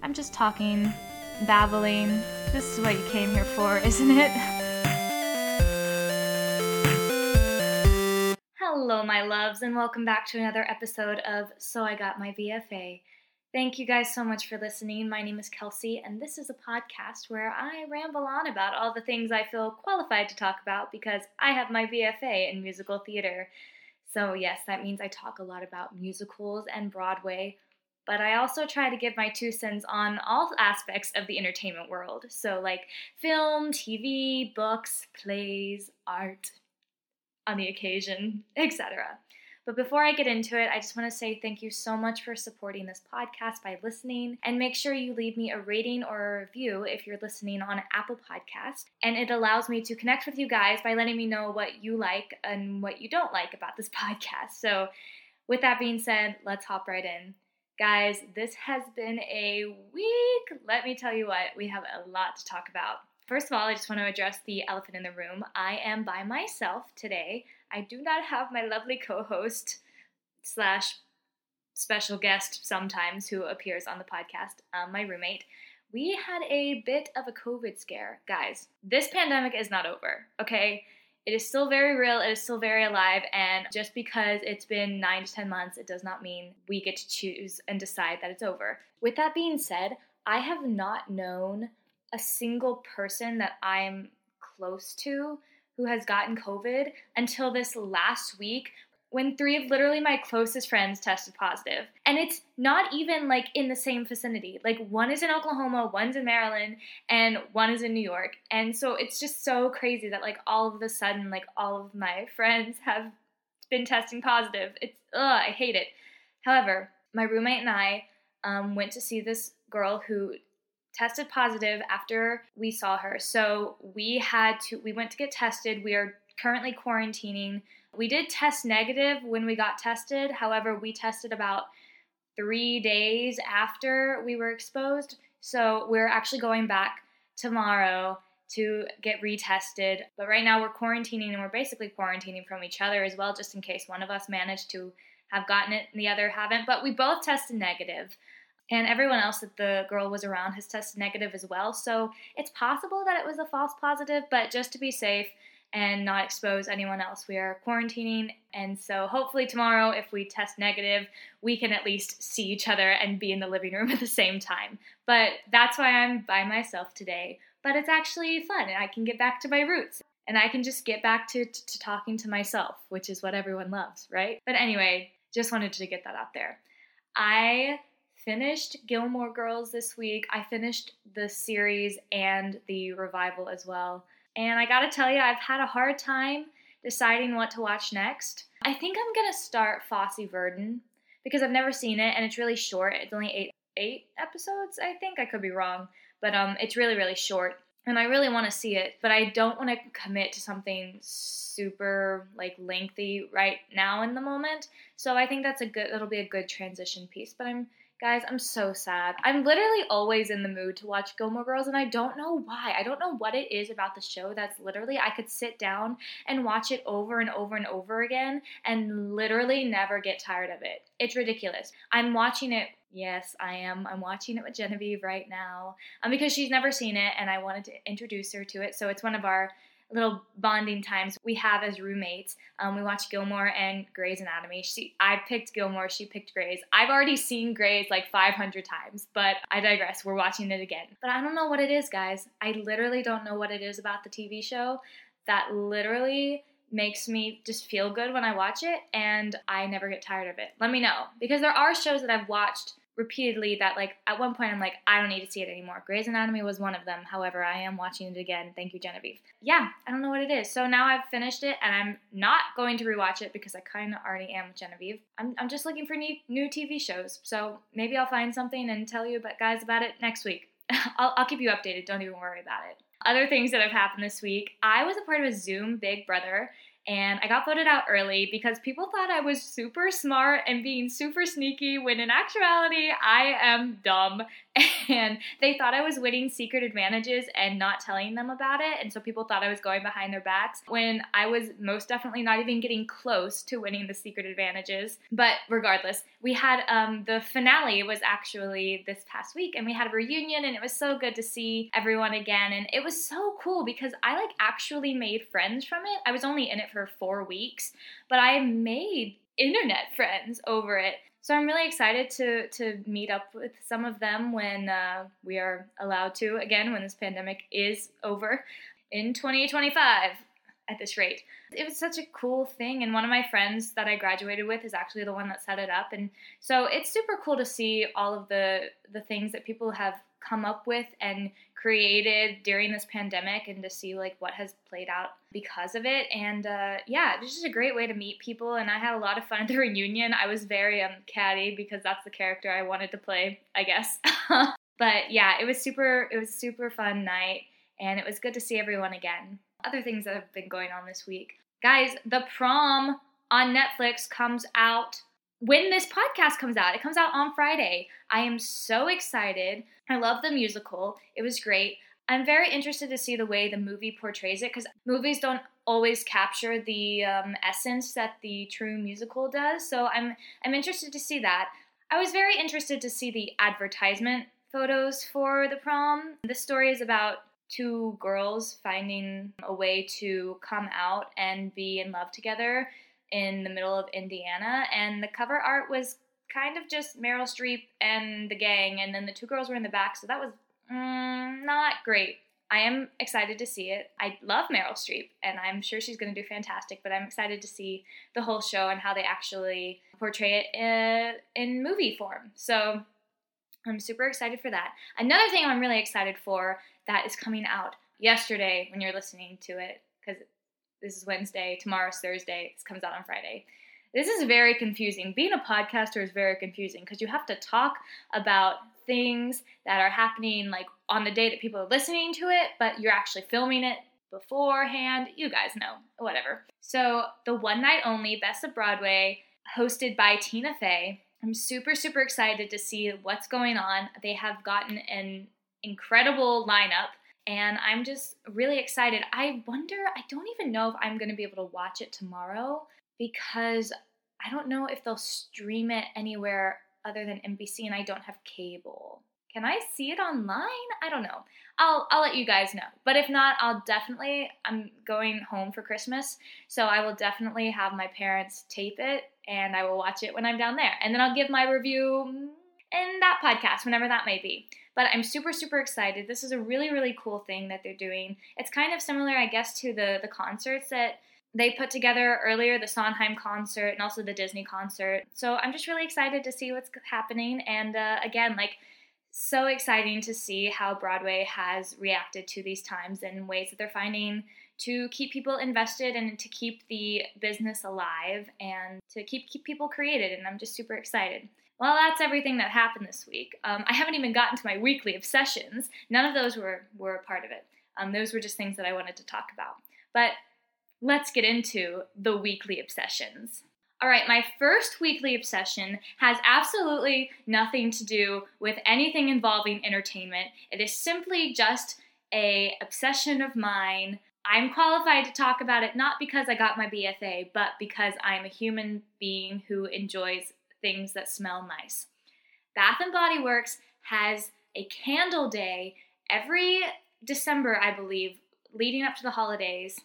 I'm just talking, babbling. This is what you came here for, isn't it? Hello, my loves, and welcome back to another episode of So I Got My VFA. Thank you guys so much for listening. My name is Kelsey, and this is a podcast where I ramble on about all the things I feel qualified to talk about because I have my VFA in musical theater. So yes, that means I talk a lot about musicals and Broadway, but I also try to give my 2 cents on all aspects of the entertainment world. So like film, TV, books, plays, art, on the occasion, etc. But before I get into it, I just want to say thank you so much for supporting this podcast by listening. And make sure you leave me a rating or a review if you're listening on Apple Podcasts. And it allows me to connect with you guys by letting me know what you like and what you don't like about this podcast. So with that being said, let's hop right in. Guys, this has been a week. Let me tell you what, we have a lot to talk about. First of all, I just want to address the elephant in the room. I am by myself today. I do not have my lovely co-host / special guest sometimes who appears on the podcast, my roommate. We had a bit of a COVID scare. Guys, this pandemic is not over, okay? It is still very real. It is still very alive. And just because it's been 9 to 10 months, it does not mean we get to choose and decide that it's over. With that being said, I have not known a single person that I'm close to who has gotten COVID until this last week when 3 of literally my closest friends tested positive. And it's not even like in the same vicinity. Like one is in Oklahoma, one's in Maryland, and one is in New York. And so it's just so crazy that like all of a sudden, like all of my friends have been testing positive. It's, I hate it. However, my roommate and I went to see this girl who tested positive after we saw her. So we went to get tested. We are currently quarantining. We did test negative when we got tested. However, we tested about 3 days after we were exposed. So we're actually going back tomorrow to get retested. But right now we're quarantining, and we're basically quarantining from each other as well, just in case one of us managed to have gotten it and the other haven't. But we both tested negative. And everyone else that the girl was around has tested negative as well. So it's possible that it was a false positive, but just to be safe and not expose anyone else, we are quarantining. And so hopefully tomorrow, if we test negative, we can at least see each other and be in the living room at the same time. But that's why I'm by myself today. But it's actually fun, and I can get back to my roots. And I can just get back to talking to myself, which is what everyone loves, right? But anyway, just wanted to get that out there. I finished Gilmore Girls this week. I finished the series and the revival as well. And I gotta tell you, I've had a hard time deciding what to watch next. I think I'm gonna start Fosse Verdon because I've never seen it, and it's really short. It's only eight episodes, I think. I could be wrong, but it's really, really short. And I really want to see it, but I don't want to commit to something super like lengthy right now in the moment. So I think it'll be a good transition piece, but Guys, I'm so sad. I'm literally always in the mood to watch Gilmore Girls, and I don't know why. I don't know what it is about the show that's literally, I could sit down and watch it over and over and over again and literally never get tired of it. It's ridiculous. I'm watching it. Yes, I am. I'm watching it with Genevieve right now because she's never seen it, and I wanted to introduce her to it. So it's one of our little bonding times we have as roommates. We watch Gilmore and Grey's Anatomy. I picked Gilmore, she picked Grey's. I've already seen Grey's like 500 times, but I digress. We're watching it again. But I don't know what it is, guys. I literally don't know what it is about the TV show that literally makes me just feel good when I watch it, and I never get tired of it. Let me know, because there are shows that I've watched repeatedly that like at one point I'm like, I don't need to see it anymore. Grey's Anatomy was one of them. However, I am watching it again. Thank you, Genevieve. Yeah, I don't know what it is. So now I've finished it, and I'm not going to rewatch it because I kind of already am with Genevieve. I'm just looking for new TV shows. So maybe I'll find something and tell you guys about it next week. I'll keep you updated. Don't even worry about it. Other things that have happened this week. I was a part of a Zoom Big Brother, and I got voted out early because people thought I was super smart and being super sneaky, when in actuality, I am dumb and they thought I was winning secret advantages and not telling them about it, and so people thought I was going behind their backs when I was most definitely not even getting close to winning the secret advantages. But regardless, we had the finale was actually this past week, and we had a reunion, and it was so good to see everyone again, and it was so cool because I like actually made friends from it. I was only in it for 4 weeks, but I made internet friends over it. So I'm really excited to meet up with some of them when we are allowed to, again, when this pandemic is over in 2025 at this rate. It was such a cool thing, and one of my friends that I graduated with is actually the one that set it up, and so it's super cool to see all of the things that people have come up with and created during this pandemic, and to see like what has played out because of it. And yeah, this is a great way to meet people, and I had a lot of fun at the reunion. I was very catty because that's the character I wanted to play, I guess. But yeah, it was super fun night, and it was good to see everyone again. Other things that have been going on this week. Guys, The Prom on Netflix comes out when this podcast comes out. It comes out on Friday. I am so excited. I love the musical. It was great. I'm very interested to see the way the movie portrays it, because movies don't always capture the essence that the true musical does. So I'm interested to see that. I was very interested to see the advertisement photos for The Prom. This story is about two girls finding a way to come out and be in love together in the middle of Indiana, and the cover art was kind of just Meryl Streep and the gang, and then the two girls were in the back, so that was not great. I am excited to see it. I love Meryl Streep, and I'm sure she's going to do fantastic, but I'm excited to see the whole show and how they actually portray it in movie form. So I'm super excited for that. Another thing I'm really excited for that is coming out yesterday when you're listening to it, because this is Wednesday, tomorrow's Thursday, this comes out on Friday. This is very confusing. Being a podcaster is very confusing because you have to talk about things that are happening like on the day that people are listening to it, but you're actually filming it beforehand. You guys know, whatever. So the one night only Best of Broadway, hosted by Tina Fey. I'm super, super excited to see what's going on. They have gotten an incredible lineup, and I'm just really excited. I wonder, I don't even know if I'm going to be able to watch it tomorrow, because I don't know if they'll stream it anywhere other than NBC, and I don't have cable. Can I see it online? I don't know. I'll let you guys know. But if not, I'm going home for Christmas, so I will definitely have my parents tape it, and I will watch it when I'm down there. And then I'll give my review in that podcast, whenever that may be. But I'm super, super excited. This is a really, really cool thing that they're doing. It's kind of similar, I guess, to the concerts that they put together earlier, the Sondheim concert and also the Disney concert. So I'm just really excited to see what's happening. And again, like, so exciting to see how Broadway has reacted to these times and ways that they're finding to keep people invested and to keep the business alive and to keep people created. And I'm just super excited. Well, that's everything that happened this week. I haven't even gotten to my weekly obsessions. None of those were a part of it. Those were just things that I wanted to talk about. But let's get into the weekly obsessions. All right, my first weekly obsession has absolutely nothing to do with anything involving entertainment. It is simply just an obsession of mine. I'm qualified to talk about it not because I got my BFA, but because I'm a human being who enjoys things that smell nice. Bath and Body Works has a candle day every December, I believe, leading up to the holidays.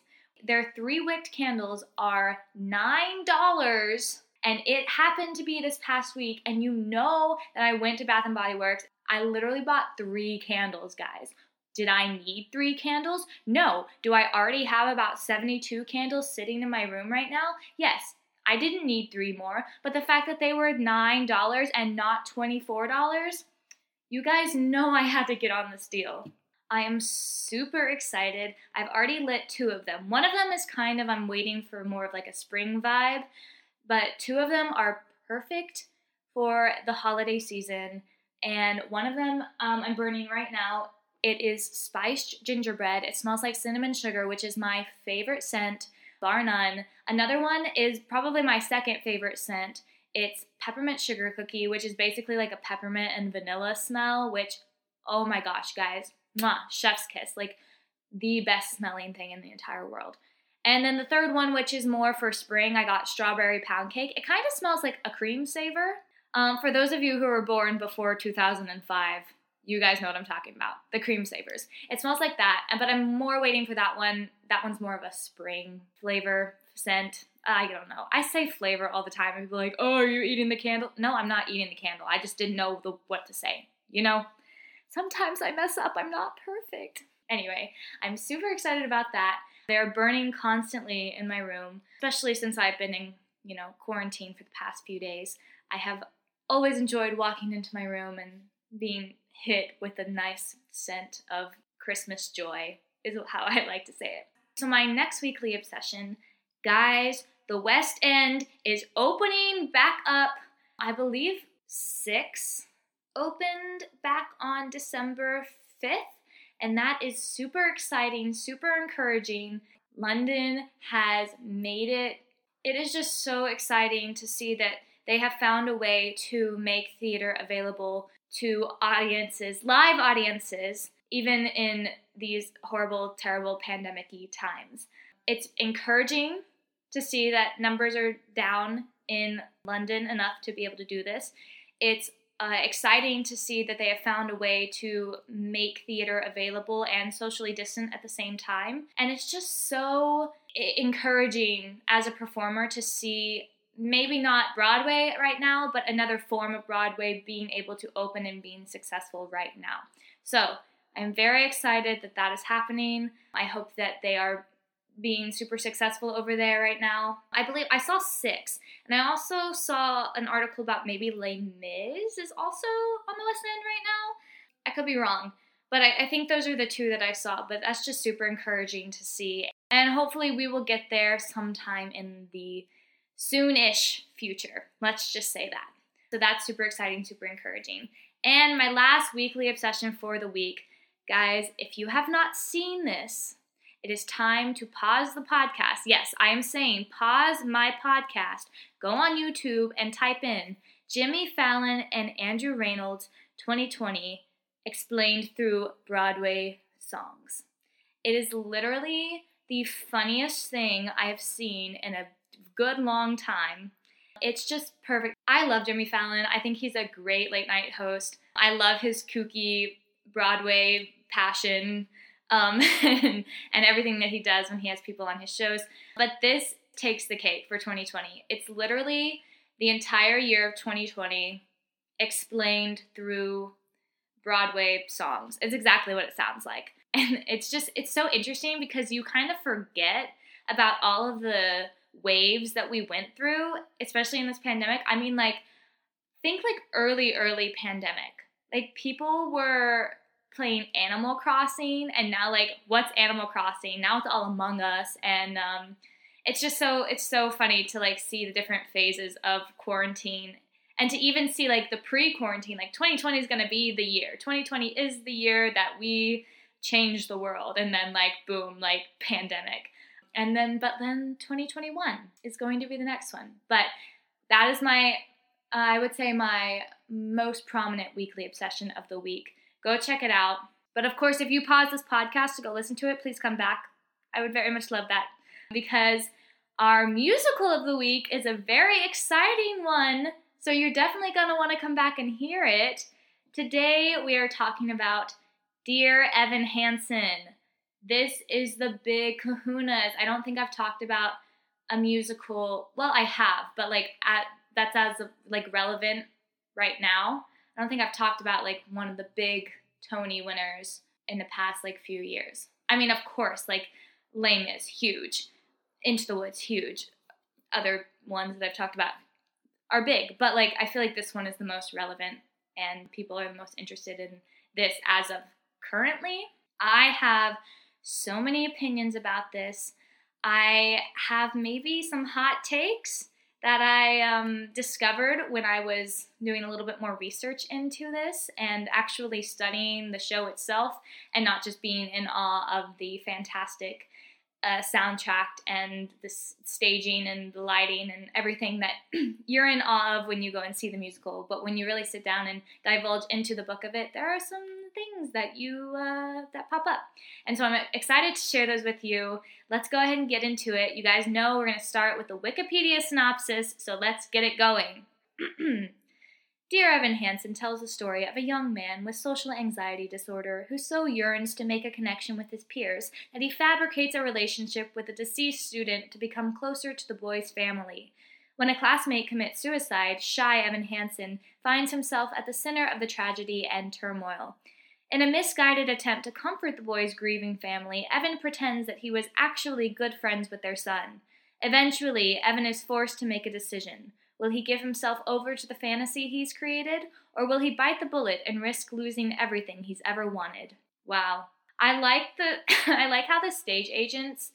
Their 3-wick candles are $9, and it happened to be this past week, and you know that I went to Bath and Body Works. I literally bought 3 candles, guys. Did I need 3 candles? No. Do I already have about 72 candles sitting in my room right now? Yes. I didn't need 3 more, but the fact that they were $9 and not $24, you guys know I had to get on this deal. I am super excited. I've already lit 2 of them. One of them is kind of, I'm waiting for more of like a spring vibe, but 2 of them are perfect for the holiday season. And one of them I'm burning right now. It is spiced gingerbread. It smells like cinnamon sugar, which is my favorite scent, bar none. Another one is probably my second favorite scent. It's peppermint sugar cookie, which is basically like a peppermint and vanilla smell, which Oh my gosh, guys. Mwah, chef's kiss. Like the best smelling thing in the entire world. And then the third one, which is more for spring, I got strawberry pound cake. It kind of smells like a cream saver. For those of you who were born before 2005, you guys know what I'm talking about. The cream savers. It smells like that, but I'm more waiting for that one. That one's more of a spring flavor scent. I don't know. I say flavor all the time. And people are like, oh, are you eating the candle? No, I'm not eating the candle. I just didn't know what to say. You know? Sometimes I mess up. I'm not perfect. Anyway, I'm super excited about that. They're burning constantly in my room, especially since I've been in, quarantine for the past few days. I have always enjoyed walking into my room and being hit with a nice scent of Christmas joy is how I like to say it. So my next weekly obsession, guys, the West End is opening back up. I believe 6 opened back on December 5th, and that is super exciting, super encouraging. London has made it. It is just so exciting to see that they have found a way to make theater available to audiences, live audiences, even in these horrible, terrible pandemic-y times. It's encouraging to see that numbers are down in London enough to be able to do this. It's exciting to see that they have found a way to make theater available and socially distant at the same time. And it's just so encouraging as a performer to see maybe not Broadway right now, but another form of Broadway being able to open and being successful right now. So I'm very excited that that is happening. I hope that they are being super successful over there right now. I believe I saw 6, and I also saw an article about maybe Les Mis is also on the West End right now. I could be wrong, but I think those are the 2 that I saw, but that's just super encouraging to see. And hopefully we will get there sometime in the soon-ish future. Let's just say that. So that's super exciting, super encouraging. And my last weekly obsession for the week. Guys, if you have not seen this, it is time to pause the podcast. Yes, I am saying pause my podcast. Go on YouTube and type in Jimmy Fallon and Andrew Reynolds 2020 explained through Broadway songs. It is literally the funniest thing I have seen in a good long time. It's just perfect. I love Jimmy Fallon. I think he's a great late night host. I love his kooky Broadway passion and everything that he does when he has people on his shows. But this takes the cake for 2020. It's literally the entire year of 2020 explained through Broadway songs. It's exactly what it sounds like. And it's so interesting because you kind of forget about all of the waves that we went through, especially in this pandemic. I mean, early pandemic. Like, people were playing Animal Crossing, and now, what's Animal Crossing? Now it's all Among Us, and it's so funny to, see the different phases of quarantine, and to even see, the pre-quarantine, 2020 is going to be the year. 2020 is the year that we change the world, and then, boom, pandemic. And then, 2021 is going to be the next one. But that is my most prominent weekly obsession of the week. Go check it out. But of course, if you pause this podcast to go listen to it, please come back. I would very much love that, because our musical of the week is a very exciting one. So you're definitely going to want to come back and hear it. Today, we are talking about Dear Evan Hansen. This is the big kahunas. I don't think I've talked about a musical. Well, I have, but that's as of, relevant right now. I don't think I've talked about one of the big Tony winners in the past few years. I mean, of course, Les Mis is huge. Into the Woods, huge. Other ones that I've talked about are big, but I feel this one is the most relevant, and people are the most interested in this as of currently. I have so many opinions about this. I have maybe some hot takes that I discovered when I was doing a little bit more research into this and actually studying the show itself and not just being in awe of the fantastic soundtracked, and the staging and the lighting and everything that you're in awe of when you go and see the musical. But when you really sit down and divulge into the book of it, there are some things that you that pop up. And so I'm excited to share those with you. Let's go ahead and get into it. You guys know we're going to start with the Wikipedia synopsis, so let's get it going. Dear Evan Hansen tells the story of a young man with social anxiety disorder who so yearns to make a connection with his peers that he fabricates a relationship with a deceased student to become closer to the boy's family. When a classmate commits suicide, shy Evan Hansen finds himself at the center of the tragedy and turmoil. In a misguided attempt to comfort the boy's grieving family, Evan pretends that he was actually good friends with their son. Eventually, Evan is forced to make a decision. Will he give himself over to the fantasy he's created, or will he bite the bullet and risk losing everything he's ever wanted? Wow. I like how the stage agent's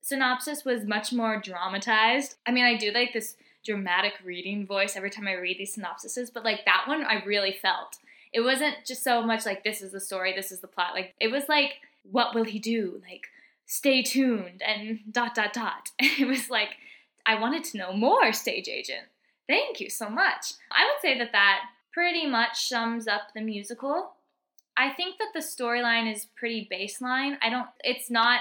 synopsis was much more dramatized. I mean, I do like this dramatic reading voice every time I read these synopsises, but like that one I really felt. It wasn't just so much like, this is the story, this is the plot. Like, it was like, what will he do? Like, stay tuned and ... It was like, I wanted to know more, stage agent. Thank you so much. I would say that pretty much sums up the musical. I think that the storyline is pretty baseline. It's not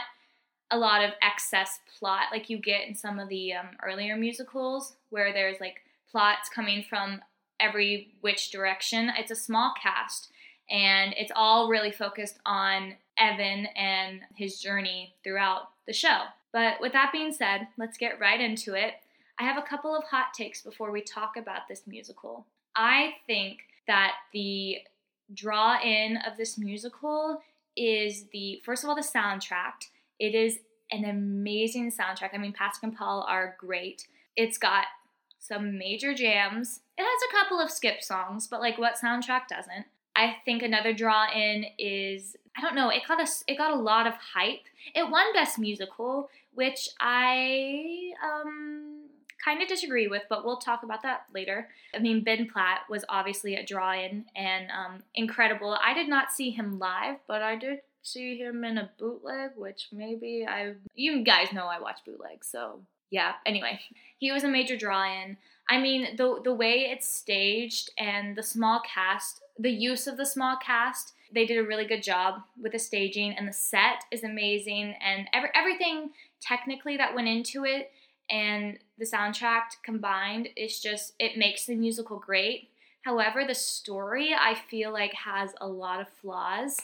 a lot of excess plot like you get in some of the earlier musicals where there's like plots coming from every which direction. It's a small cast and it's all really focused on Evan and his journey throughout the show. But with that being said, let's get right into it. I have a couple of hot takes before we talk about this musical. I think that the draw-in of this musical is first of all, the soundtrack. It is an amazing soundtrack. I mean, Pascal and Paul are great. It's got some major jams. It has a couple of skip songs, but like what soundtrack doesn't? I think another draw-in is, it got a lot of hype. It won Best Musical, which I kind of disagree with, but we'll talk about that later. I mean, Ben Platt was obviously a draw-in and incredible. I did not see him live, but I did see him in a bootleg, which maybe you guys know I watch bootlegs, so yeah. Anyway, he was a major draw-in. I mean, the way it's staged and the small cast, the use of the small cast, they did a really good job with the staging, and the set is amazing, and everything technically that went into it and the soundtrack combined, it makes the musical great. However, the story I feel like has a lot of flaws,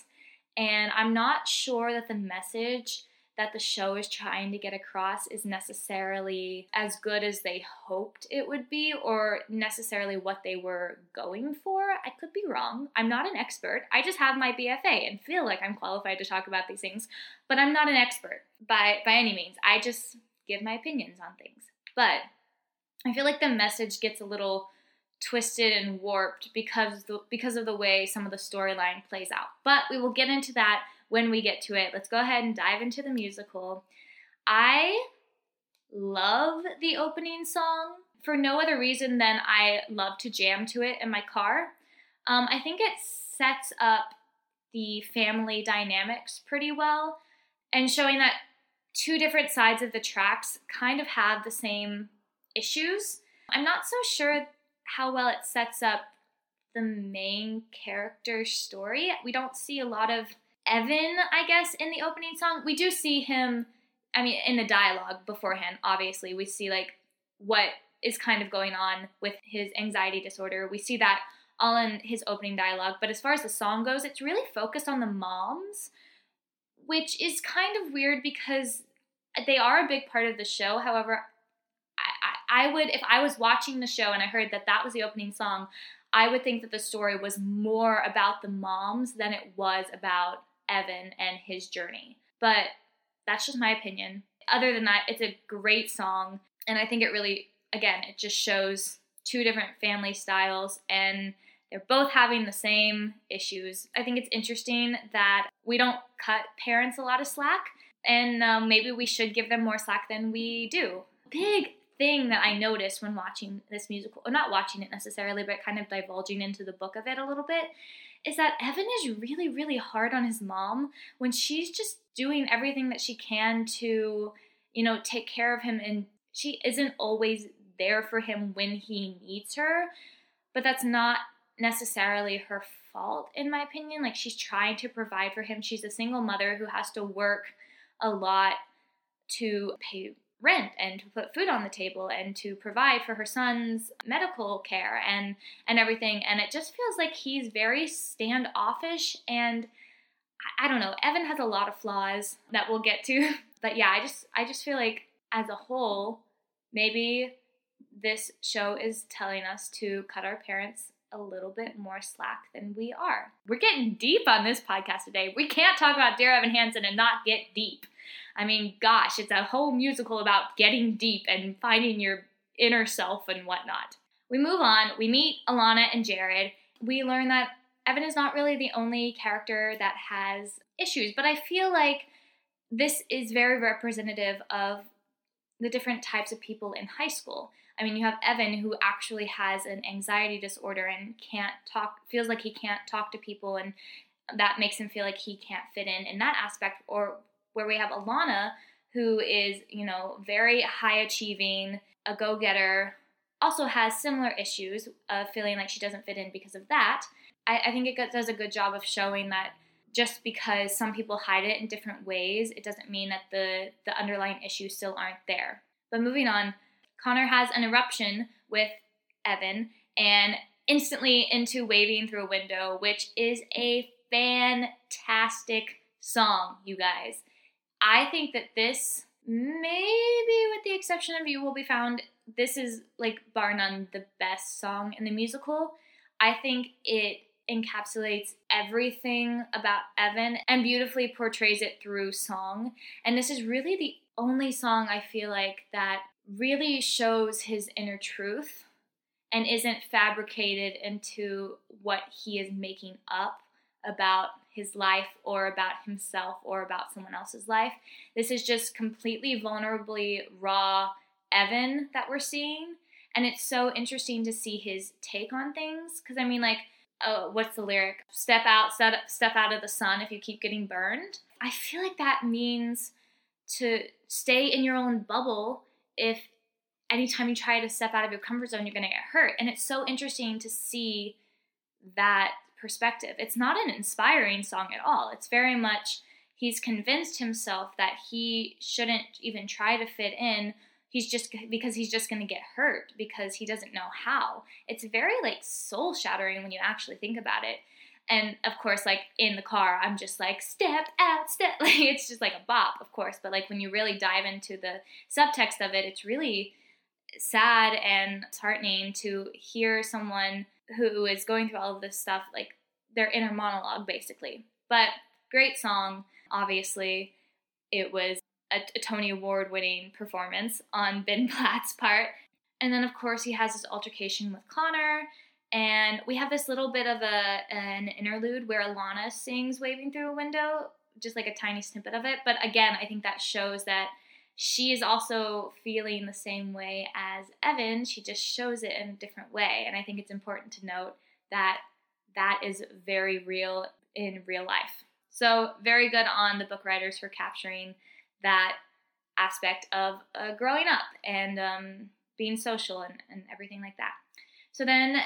and I'm not sure that the message that the show is trying to get across is necessarily as good as they hoped it would be, or necessarily what they were going for. I could be wrong. I'm not an expert. I just have my BFA and feel like I'm qualified to talk about these things, but I'm not an expert by any means. I just give my opinions on things. But I feel like the message gets a little twisted and warped because of the way some of the storyline plays out. But we will get into that when we get to it. Let's go ahead and dive into the musical. I love the opening song for no other reason than I love to jam to it in my car. I think it sets up the family dynamics pretty well, and showing that two different sides of the tracks kind of have the same issues. I'm not so sure how well it sets up the main character's story. We don't see a lot of Evan, I guess, in the opening song. We do see him, I mean, in the dialogue beforehand, obviously. We see, like, what is kind of going on with his anxiety disorder. We see that all in his opening dialogue. But as far as the song goes, it's really focused on the moms, which is kind of weird because they are a big part of the show. However, I would, if I was watching the show and I heard that that was the opening song, I would think that the story was more about the moms than it was about Evan and his journey. But that's just my opinion. Other than that, it's a great song, and I think it really, again, it just shows two different family styles, and they're both having the same issues. I think it's interesting that we don't cut parents a lot of slack, and maybe we should give them more slack than we do. Big thing that I noticed when watching this musical, or not watching it necessarily, but kind of divulging into the book of it a little bit, is that Evan is really, really hard on his mom when she's just doing everything that she can to, you know, take care of him. And she isn't always there for him when he needs her, but that's not necessarily her fault, in my opinion. Like, she's trying to provide for him. She's a single mother who has to work a lot to pay rent and to put food on the table and to provide for her son's medical care and everything. And it just feels like he's very standoffish, and I don't know. Evan has a lot of flaws that we'll get to. But yeah, I just feel like as a whole, maybe this show is telling us to cut our parents a little bit more slack than we are. We're getting deep on this podcast today. We can't talk about Dear Evan Hansen and not get deep. I mean, gosh, it's a whole musical about getting deep and finding your inner self and whatnot. We move on. We meet Alana and Jared. We learn that Evan is not really the only character that has issues, but I feel like this is very representative of the different types of people in high school. I mean, you have Evan, who actually has an anxiety disorder and can't talk, feels like he can't talk to people, and that makes him feel like he can't fit in that aspect, or where we have Alana, who is, you know, very high achieving, a go-getter, also has similar issues of feeling like she doesn't fit in because of that. I think it does a good job of showing that just because some people hide it in different ways, it doesn't mean that the underlying issues still aren't there. But moving on, Connor has an eruption with Evan and instantly into Waving Through a Window, which is a fantastic song, you guys. I think that this, maybe with the exception of You Will Be Found, this is, like, bar none the best song in the musical. I think it encapsulates everything about Evan and beautifully portrays it through song. And this is really the only song I feel like that really shows his inner truth and isn't fabricated into what he is making up about his life or about himself or about someone else's life. This is just completely vulnerably raw Evan that we're seeing. And it's so interesting to see his take on things. Because, I mean, like, oh, what's the lyric? Step out of the sun if you keep getting burned. I feel like that means to stay in your own bubble if anytime you try to step out of your comfort zone, you're going to get hurt. And it's so interesting to see that perspective. It's not an inspiring song at all. It's very much he's convinced himself that he shouldn't even try to fit in. He's just going to get hurt because he doesn't know how. It's very, like, soul shattering when you actually think about it. And of course, like, in the car, I'm just like, step out. Like, it's just like a bop, of course. But, like, when you really dive into the subtext of it, it's really sad and disheartening to hear someone who is going through all of this stuff, like, their inner monologue, basically. But great song, obviously. It was a Tony Award winning performance on Ben Platt's part. And then, of course, he has this altercation with Connor. And we have this little bit of an interlude where Alana sings Waving Through a Window, just like a tiny snippet of it. But again, I think that shows that she is also feeling the same way as Evan. She just shows it in a different way. And I think it's important to note that that is very real in real life. So very good on the book writers for capturing that aspect of growing up and being social and everything like that. So then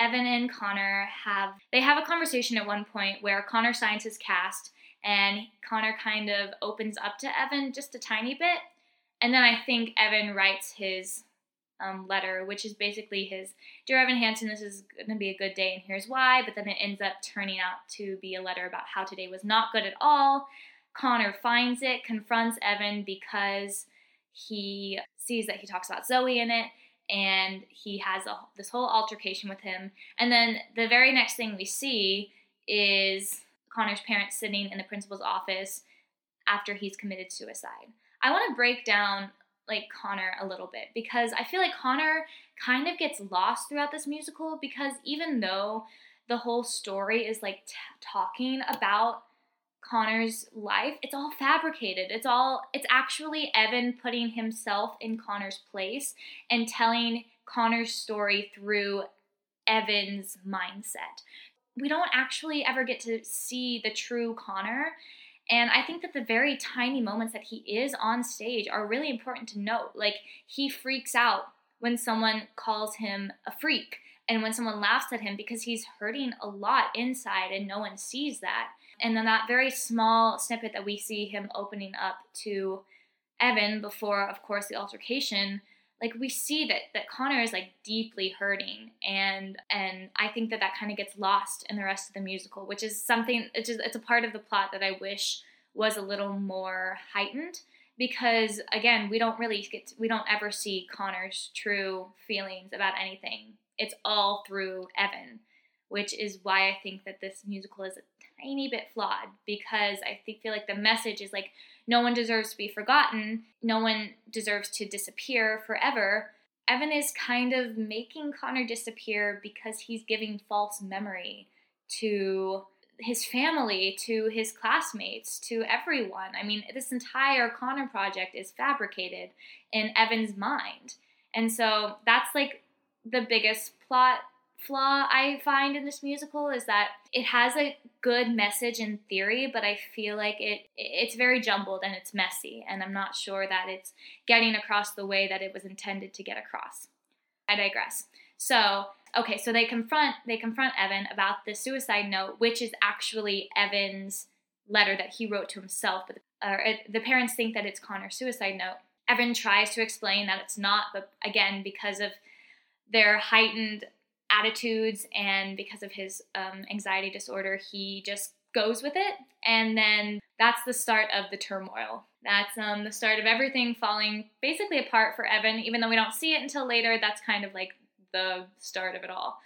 Evan and Connor have a conversation at one point where Connor signs his cast and Connor kind of opens up to Evan just a tiny bit. And then I think Evan writes his letter, which is basically his, Dear Evan Hansen, this is going to be a good day and here's why. But then it ends up turning out to be a letter about how today was not good at all. Connor finds it, confronts Evan because he sees that he talks about Zoe in it, and he has this whole altercation with him. And then the very next thing we see is Connor's parents sitting in the principal's office after he's committed suicide. I want to break down, like, Connor a little bit, because I feel like Connor kind of gets lost throughout this musical, because even though the whole story is, like, talking about Connor's life, it's all fabricated. It's actually Evan putting himself in Connor's place and telling Connor's story through Evan's mindset. We don't actually ever get to see the true Connor. And I think that the very tiny moments that he is on stage are really important to note. Like, he freaks out when someone calls him a freak and when someone laughs at him, because he's hurting a lot inside and no one sees that. And then that very small snippet that we see him opening up to Evan before, of course, the altercation, like, we see that Connor is, like, deeply hurting. And I think that kind of gets lost in the rest of the musical, which is something, it's a part of the plot that I wish was a little more heightened, because, again, we don't ever see Connor's true feelings about anything. It's all through Evan, which is why I think that this musical is a tiny bit flawed, because I feel like the message is, like, no one deserves to be forgotten. No one deserves to disappear forever. Evan is kind of making Connor disappear because he's giving false memory to his family, to his classmates, to everyone. I mean, this entire Connor project is fabricated in Evan's mind. And so that's, like, the biggest plot flaw I find in this musical, is that it has a good message in theory, but I feel like it's very jumbled and it's messy, and I'm not sure that it's getting across the way that it was intended to get across. I digress. So, okay, so they confront Evan about the suicide note, which is actually Evan's letter that he wrote to himself, but the parents think that it's Connor's suicide note. Evan tries to explain that it's not, but again, because of their heightened attitudes and because of his anxiety disorder, he just goes with it. And then that's the start of the turmoil. That's the start of everything falling basically apart for Evan, even though we don't see it until later. That's kind of like the start of it all.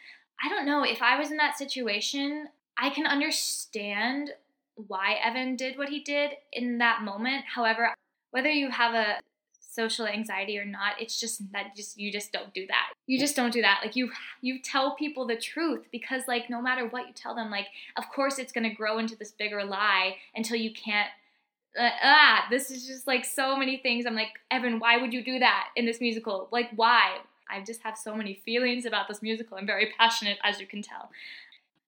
I don't know, if I was in that situation, I can understand why Evan did what he did in that moment. However, whether you have a social anxiety or not, it's just that you just don't do that. Like, you tell people the truth, because, like, no matter what you tell them, like, of course it's going to grow into this bigger lie until you can't. This is just, like, so many things. I'm like, Evan, why would you do that in this musical? Like, why? I just have so many feelings about this musical. I'm very passionate, as you can tell.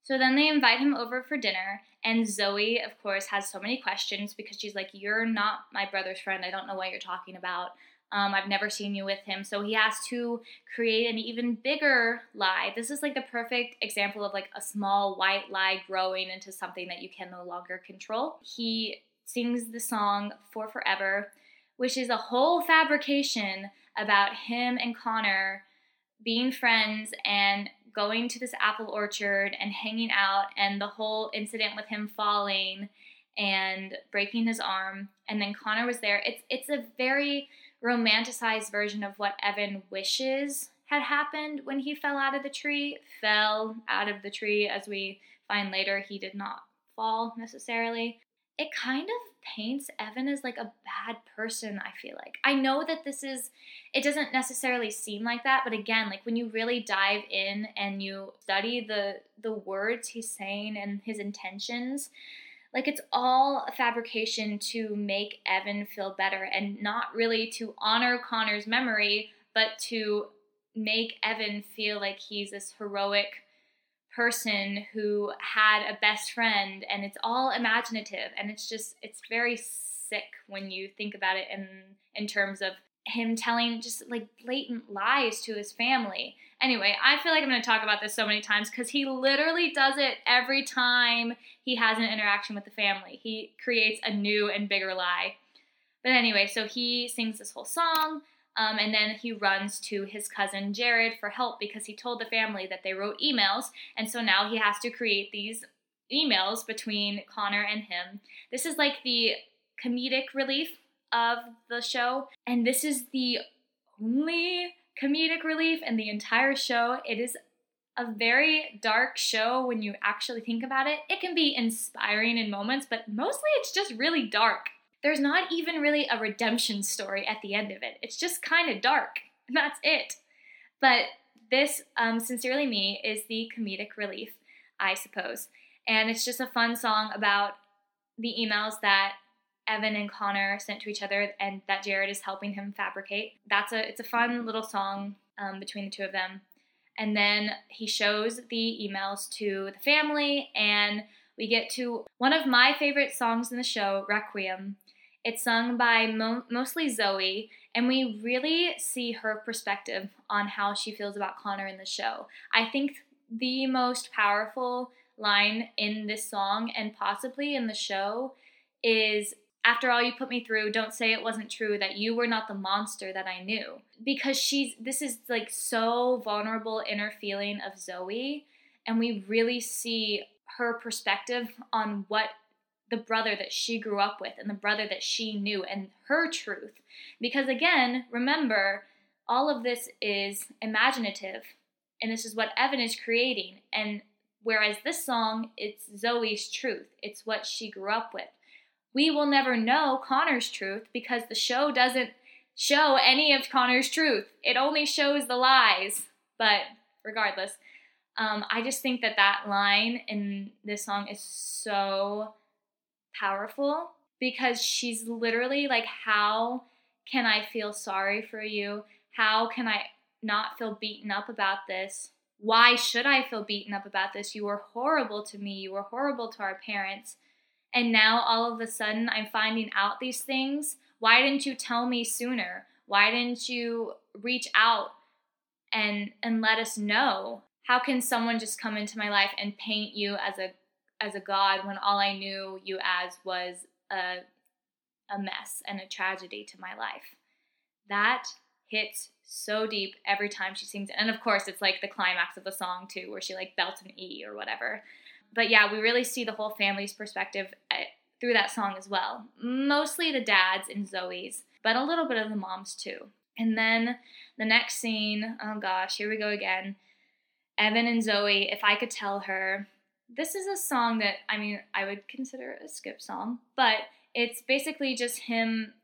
So then they invite him over for dinner, and Zoe, of course, has so many questions, because she's like, you're not my brother's friend. I don't know what you're talking about. I've never seen you with him. So he has to create an even bigger lie. This is, like, the perfect example of, like, a small white lie growing into something that you can no longer control. He sings the song For Forever, which is a whole fabrication about him and Connor being friends and going to this apple orchard and hanging out, and the whole incident with him falling and breaking his arm, and then Connor was there. It's a very romanticized version of what Evan wishes had happened when he fell out of the tree. As we find later, he did not fall necessarily. It kind of paints Evan as, like, a bad person, I feel like. I know that it doesn't necessarily seem like that, but again, like, when you really dive in and you study the words he's saying and his intentions, like, it's all a fabrication to make Evan feel better, and not really to honor Connor's memory, but to make Evan feel like he's this heroic person who had a best friend, and it's all imaginative, and it's very sick when you think about it in terms of him telling just, like, blatant lies to his family. Anyway, I feel like I'm going to talk about this so many times, because he literally does it every time he has an interaction with the family. He creates a new and bigger lie. But anyway, so he sings this whole song, and then he runs to his cousin Jared for help, because he told the family that they wrote emails. And so now he has to create these emails between Connor and him. This is, like, the comedic relief of the show. And this is the only comedic relief in the entire show. It is a very dark show when you actually think about it. It can be inspiring in moments, but mostly it's just really dark. There's not even really a redemption story at the end of it. It's just kind of dark, and that's it. But this, Sincerely Me, is the comedic relief, I suppose. And it's just a fun song about the emails that Evan and Connor sent to each other and that Jared is helping him fabricate. It's a fun little song between the two of them. And then he shows the emails to the family, and we get to one of my favorite songs in the show, Requiem. It's sung by mostly Zoe, and we really see her perspective on how she feels about Connor in the show. I think the most powerful line in this song, and possibly in the show, is, "After all you put me through, don't say it wasn't true that you were not the monster that I knew." Because this is like so vulnerable inner feeling of Zoe, and we really see her perspective on what the brother that she grew up with and the brother that she knew and her truth. Because again, remember, all of this is imaginative, and this is what Evan is creating. And whereas this song, it's Zoe's truth. It's what she grew up with. We will never know Connor's truth because the show doesn't show any of Connor's truth. It only shows the lies. But regardless, I just think that line in this song is so powerful, because she's literally like, how can I feel sorry for you? How can I not feel beaten up about this? Why should I feel beaten up about this? You were horrible to me. You were horrible to our parents. And now all of a sudden I'm finding out these things. Why didn't you tell me sooner? Why didn't you reach out and let us know? How can someone just come into my life and paint you as a god when all I knew you as was a mess and a tragedy to my life? That hits so deep every time she sings it. And of course, it's like the climax of the song too, where she like belts an E or whatever. But yeah, we really see the whole family's perspective through that song as well. Mostly the dad's and Zoe's, but a little bit of the mom's too. And then the next scene, oh gosh, here we go again. Evan and Zoe, If I Could Tell Her. This is a song that, I mean, I would consider a skip song, but it's basically just him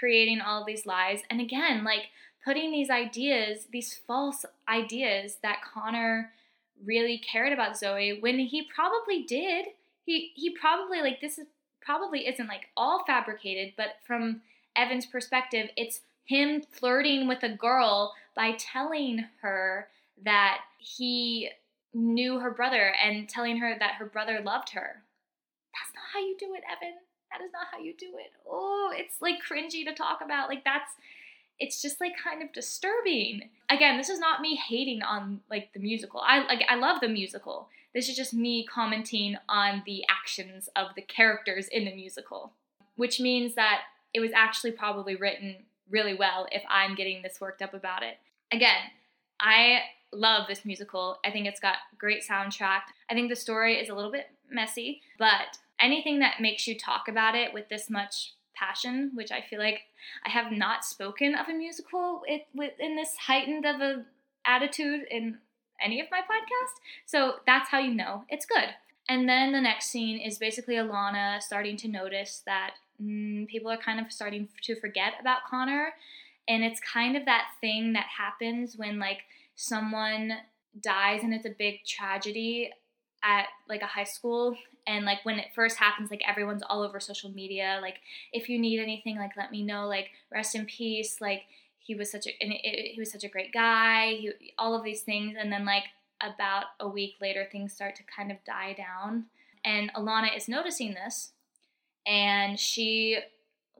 creating all these lies. And again, like putting these ideas, these false ideas that Connor really cared about Zoe when he probably did. He probably, like, this is probably isn't like all fabricated, but from Evan's perspective, it's him flirting with a girl by telling her that he knew her brother and telling her that her brother loved her. That's not how you do it, Evan. That is not how you do it. Oh, it's like cringy to talk about. Like it's just like kind of disturbing. Again, this is not me hating on like the musical. I love the musical. This is just me commenting on the actions of the characters in the musical, which means that it was actually probably written really well if I'm getting this worked up about it. Again, I love this musical. I think it's got great soundtrack. I think the story is a little bit messy, but anything that makes you talk about it with this much passion, which I feel like I have not spoken of a musical in this heightened of a attitude in any of my podcasts. So that's how you know it's good. And then the next scene is basically Alana starting to notice that people are kind of starting to forget about Connor. And it's kind of that thing that happens when like someone dies and it's a big tragedy at like a high school. And like when it first happens, like everyone's all over social media. Like, if you need anything, like let me know. Like, rest in peace. Like, he was such a great guy. He, all of these things. And then like about a week later, things start to kind of die down. And Alana is noticing this, and she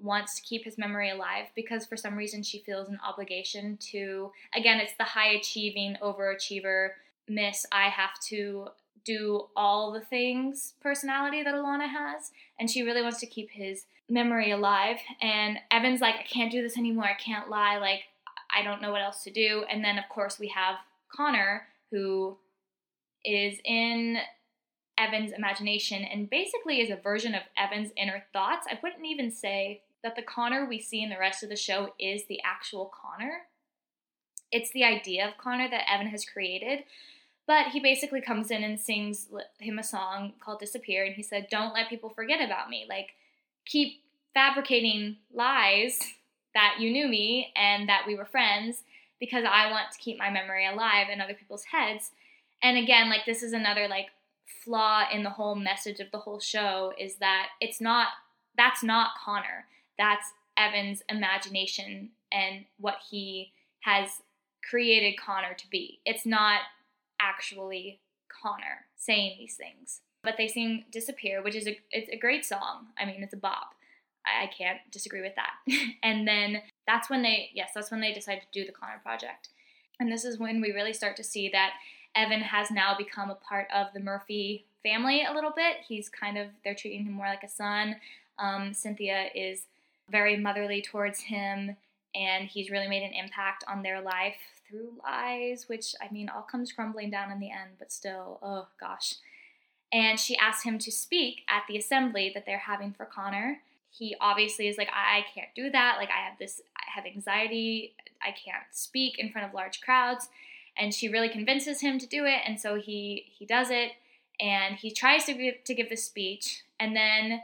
wants to keep his memory alive because for some reason she feels an obligation to. Again, it's the high achieving, overachiever, miss. I have to do all the things personality that Alana has, and she really wants to keep his memory alive. And Evan's like, I can't do this anymore. I can't lie. Like, I don't know what else to do. And then of course we have Connor, who is in Evan's imagination and basically is a version of Evan's inner thoughts. I wouldn't even say that the Connor we see in the rest of the show is the actual Connor. It's the idea of Connor that Evan has created. But he basically comes in and sings him a song called Disappear, and he said, don't let people forget about me. Like, keep fabricating lies that you knew me and that we were friends because I want to keep my memory alive in other people's heads. And again, like, this is another, like, flaw in the whole message of the whole show is that that's not Connor. That's Evan's imagination and what he has created Connor to be. It's not actually Connor saying these things. but they sing Disappear, which is it's a great song. I mean, it's a bop. I can't disagree with that. And then that's when they decide to do the Connor Project. And this is when we really start to see that Evan has now become a part of the Murphy family a little bit. He's kind of, they're treating him more like a son. Cynthia is very motherly towards him, and he's really made an impact on their life through lies, which, I mean, all comes crumbling down in the end, but still, oh gosh. And she asks him to speak at the assembly that they're having for Connor. He obviously is like, I can't do that. Like, I have anxiety. I can't speak in front of large crowds. And she really convinces him to do it. And so he does it. And he tries to give the speech. And then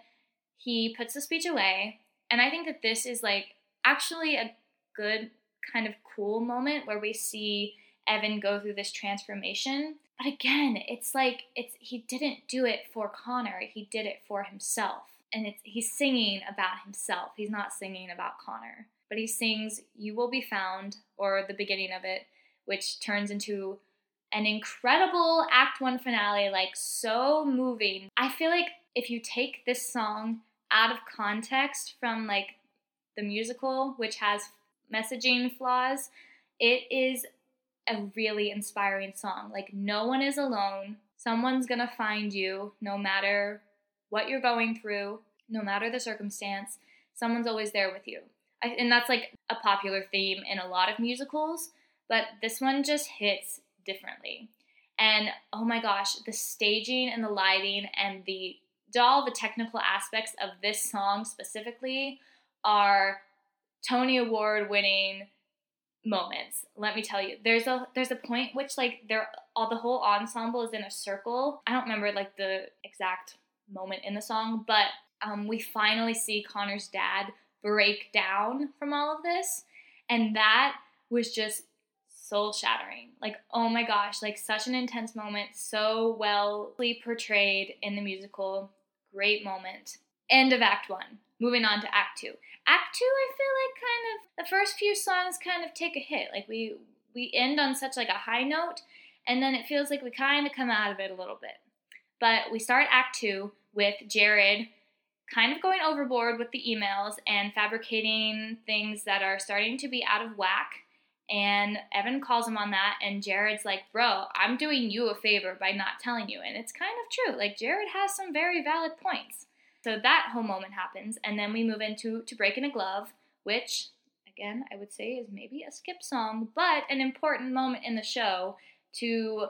he puts the speech away. And I think that this is, like, actually a good kind of cool moment where we see Evan go through this transformation. But again, it's like, he didn't do it for Connor. He did it for himself. And he's singing about himself. He's not singing about Connor. But he sings You Will Be Found, or the beginning of it, which turns into an incredible Act 1 finale, like, so moving. I feel like if you take this song out of context from, like, the musical, which has messaging flaws, it is a really inspiring song. Like, no one is alone. Someone's gonna find you, no matter what you're going through, no matter the circumstance. Someone's always there with you. And that's, like, a popular theme in a lot of musicals, but this one just hits differently. And oh my gosh, the staging and the lighting and the technical aspects of this song specifically are Tony Award winning moments. Let me tell you, there's a point which, like, the whole ensemble is in a circle. I don't remember, like, the exact moment in the song, but we finally see Connor's dad break down from all of this, and that was just soul-shattering. Like, oh my gosh, like, such an intense moment, so well portrayed in the musical. Great moment. End of Act 1. Moving on to Act 2. Act 2, I feel like, kind of, the first few songs kind of take a hit. Like, we end on such, like, a high note, and then it feels like we kind of come out of it a little bit. But we start Act 2 with Jared kind of going overboard with the emails and fabricating things that are starting to be out of whack. And Evan calls him on that, and Jared's like, bro, I'm doing you a favor by not telling you. And it's kind of true. Like, Jared has some very valid points. So that whole moment happens, and then we move into To Break in a Glove, which, again, I would say is maybe a skip song, but an important moment in the show to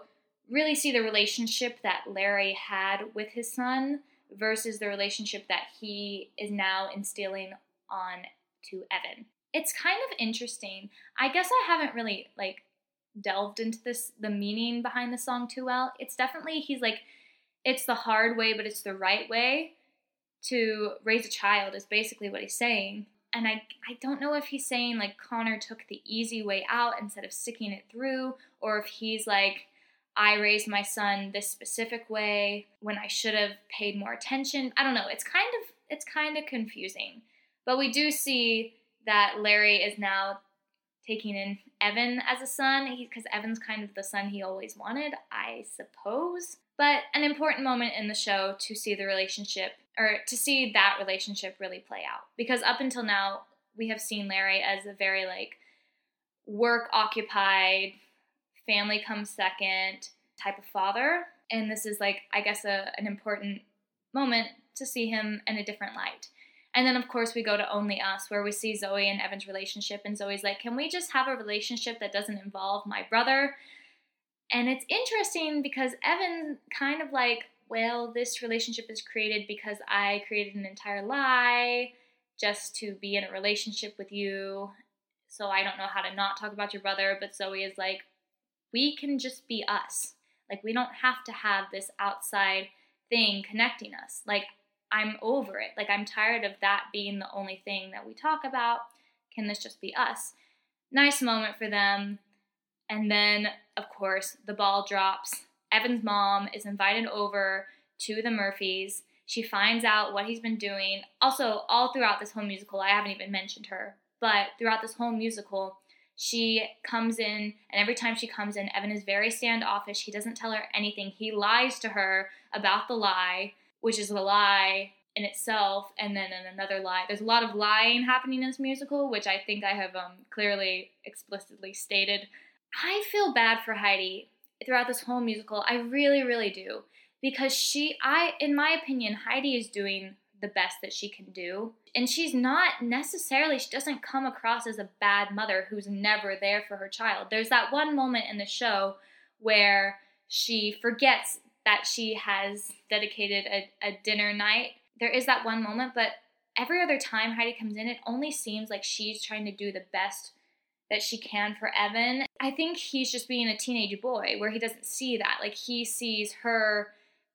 really see the relationship that Larry had with his son versus the relationship that he is now instilling on to Evan. It's kind of interesting. I guess I haven't really, like, delved into this, the meaning behind the song too well. It's definitely, he's like, it's the hard way, but it's the right way to raise a child is basically what he's saying. And I don't know if he's saying, like, Connor took the easy way out instead of sticking it through, or if he's like, I raised my son this specific way when I should have paid more attention. I don't know. It's kind of confusing. But we do see that Larry is now taking in Evan as a son, because Evan's kind of the son he always wanted, I suppose. But an important moment in the show to see the relationship, or to see that relationship really play out. Because up until now, we have seen Larry as a very, like, work-occupied, family comes second type of father, and this is, like, I guess an important moment to see him in a different light. And then, of course, we go to Only Us, where we see Zoe and Evan's relationship, and Zoe's like, can we just have a relationship that doesn't involve my brother? And it's interesting because Evan kind of like, well, this relationship is created because I created an entire lie just to be in a relationship with you, so I don't know how to not talk about your brother. But Zoe is like, we can just be us. Like, we don't have to have this outside thing connecting us. Like, I'm over it. Like, I'm tired of that being the only thing that we talk about. Can this just be us? Nice moment for them. And then, of course, the ball drops. Evan's mom is invited over to the Murphys. She finds out what he's been doing. Also, all throughout this whole musical, I haven't even mentioned her, but throughout this whole musical, She comes in, and every time she comes in, Evan is very standoffish. He doesn't tell her anything. He lies to her about the lie, which is a lie in itself, and then another lie. There's a lot of lying happening in this musical, which I think I have clearly, explicitly stated. I feel bad for Heidi throughout this whole musical. I really, really do. Because in my opinion, Heidi is doing the best that she can do. And she doesn't come across as a bad mother who's never there for her child. There's that one moment in the show where she forgets that she has dedicated a dinner night. There is that one moment, but every other time Heidi comes in, it only seems like she's trying to do the best that she can for Evan. I think he's just being a teenage boy where he doesn't see that. Like, he sees her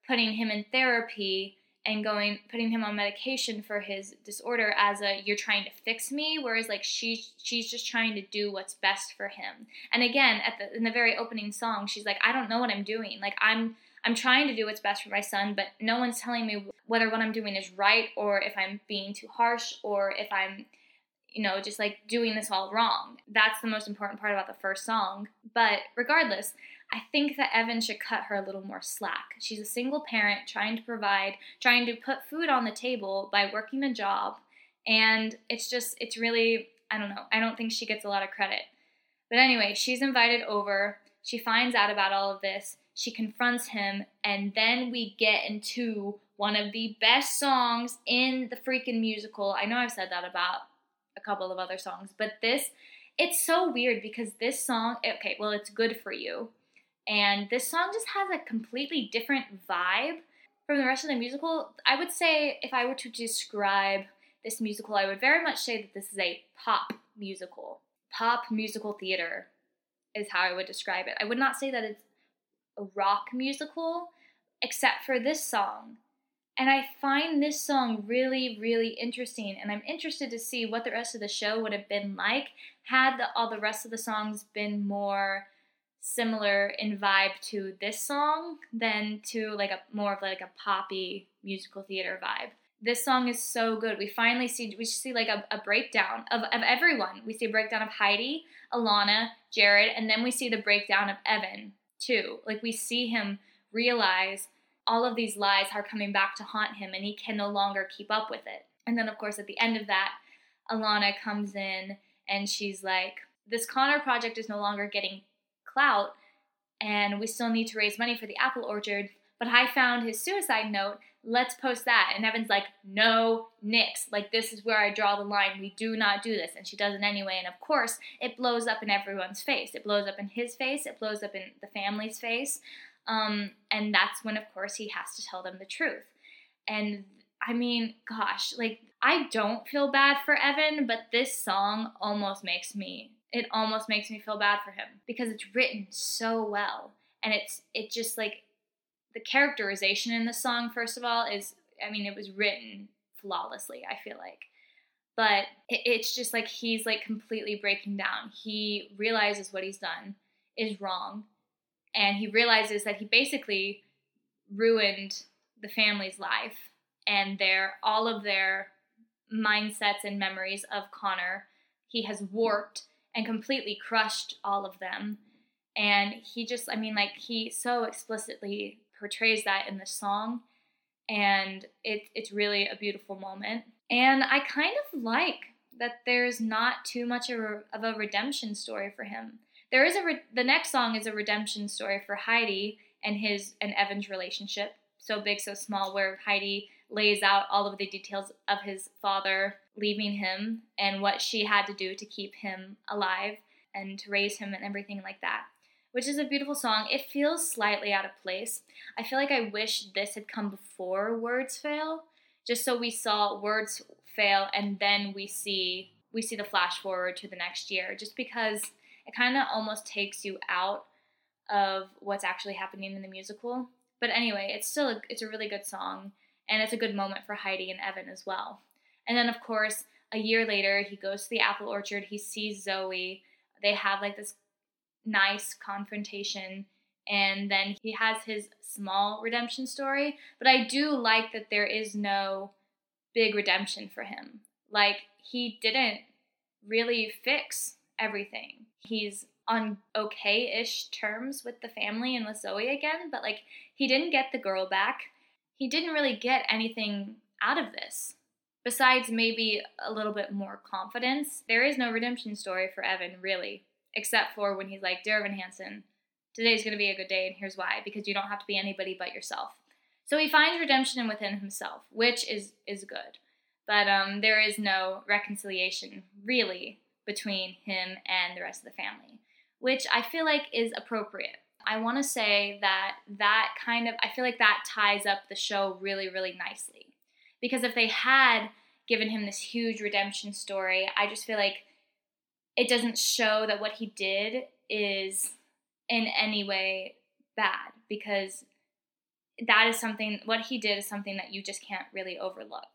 putting him in therapy and putting him on medication for his disorder as you're trying to fix me, whereas like she's just trying to do what's best for him. And again, in the very opening song, she's like, I don't know what I'm doing. Like, I'm trying to do what's best for my son, but no one's telling me whether what I'm doing is right, or if I'm being too harsh, or if I'm, just like doing this all wrong. That's the most important part about the first song. But regardless, I think that Evan should cut her a little more slack. She's a single parent trying to put food on the table by working a job. And it's really, I don't know. I don't think she gets a lot of credit. But anyway, she's invited over. She finds out about all of this. She confronts him. And then we get into one of the best songs in the freaking musical. I know I've said that about a couple of other songs, but it's so weird because this song, it's Good For You. And this song just has a completely different vibe from the rest of the musical. I would say if I were to describe this musical, I would very much say that this is a pop musical. Pop musical theater is how I would describe it. I would not say that it's a rock musical, except for this song. And I find this song really, really interesting. And I'm interested to see what the rest of the show would have been like had all the rest of the songs been more similar in vibe to this song than to like a more of like a poppy musical theater vibe. This song is so good. We finally see like a breakdown of everyone. We see a breakdown of Heidi, Alana, Jared, and then we see the breakdown of Evan too. Like, we see him realize all of these lies are coming back to haunt him and he can no longer keep up with it. And then of course at the end of that, Alana comes in and she's like, this Connor project is no longer getting clout, and we still need to raise money for the apple orchard, but I found his suicide note, let's post that. And Evan's like, no, nix, like, this is where I draw the line, we do not do this. And she does it anyway, and of course it blows up in everyone's face. It blows up in his face, it blows up in the family's face, and that's when of course he has to tell them the truth. And I mean, gosh, like, I don't feel bad for Evan, but this song It almost makes me feel bad for him because it's written so well. And it's just like the characterization in the song, first of all, it was written flawlessly, I feel like. But it's just like he's like completely breaking down. He realizes what he's done is wrong. And he realizes that he basically ruined the family's life and all of their mindsets and memories of Connor. He has warped and completely crushed all of them. And he just, he so explicitly portrays that in the song. And it's really a beautiful moment. And I kind of like that there's not too much of a redemption story for him. There is the next song is a redemption story for Heidi and Evan's relationship, So Big, So Small, where Heidi lays out all of the details of his father leaving him and what she had to do to keep him alive and to raise him and everything like that, which is a beautiful song. It feels slightly out of place. I feel like I wish this had come before Words Fail, just so we saw Words Fail and then we see the flash forward to the next year, just because it kind of almost takes you out of what's actually happening in the musical. But anyway, it's still a really good song. And it's a good moment for Heidi and Evan as well. And then, of course, a year later, he goes to the apple orchard. He sees Zoe. They have, like, this nice confrontation. And then he has his small redemption story. But I do like that there is no big redemption for him. Like, he didn't really fix everything. He's on okay-ish terms with the family and with Zoe again, but, like, he didn't get the girl back. He didn't really get anything out of this, besides maybe a little bit more confidence. There is no redemption story for Evan, really, except for when he's like, Dear Evan Hansen, today's going to be a good day, and here's why, because you don't have to be anybody but yourself. So he finds redemption within himself, which is good. But there is no reconciliation, really, between him and the rest of the family, which I feel like is appropriate. I want to say that kind of, I feel like that ties up the show really, really nicely. Because if they had given him this huge redemption story, I just feel like it doesn't show that what he did is in any way bad. Because that is something, what he did is something that you just can't really overlook.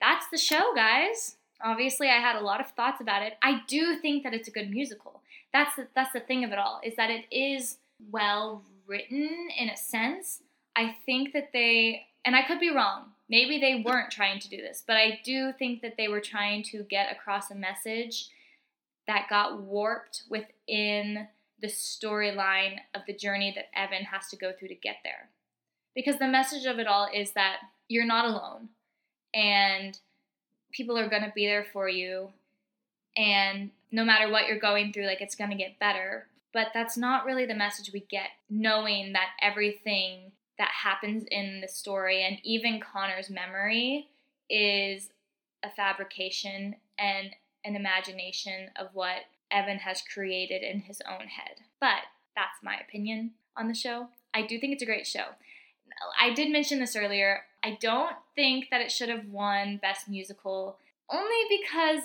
That's the show, guys. Obviously, I had a lot of thoughts about it. I do think that it's a good musical. That's the thing of it all, is that it is well written in a sense. I think that they, and I could be wrong, maybe they weren't trying to do this, but I do think that they were trying to get across a message that got warped within the storyline of the journey that Evan has to go through to get there. Because the message of it all is that you're not alone, and people are going to be there for you, and no matter what you're going through, like, it's going to get better. But that's not really the message we get, knowing that everything that happens in the story and even Connor's memory is a fabrication and an imagination of what Evan has created in his own head. But that's my opinion on the show. I do think it's a great show. I did mention this earlier. I don't think that it should have won Best Musical, only because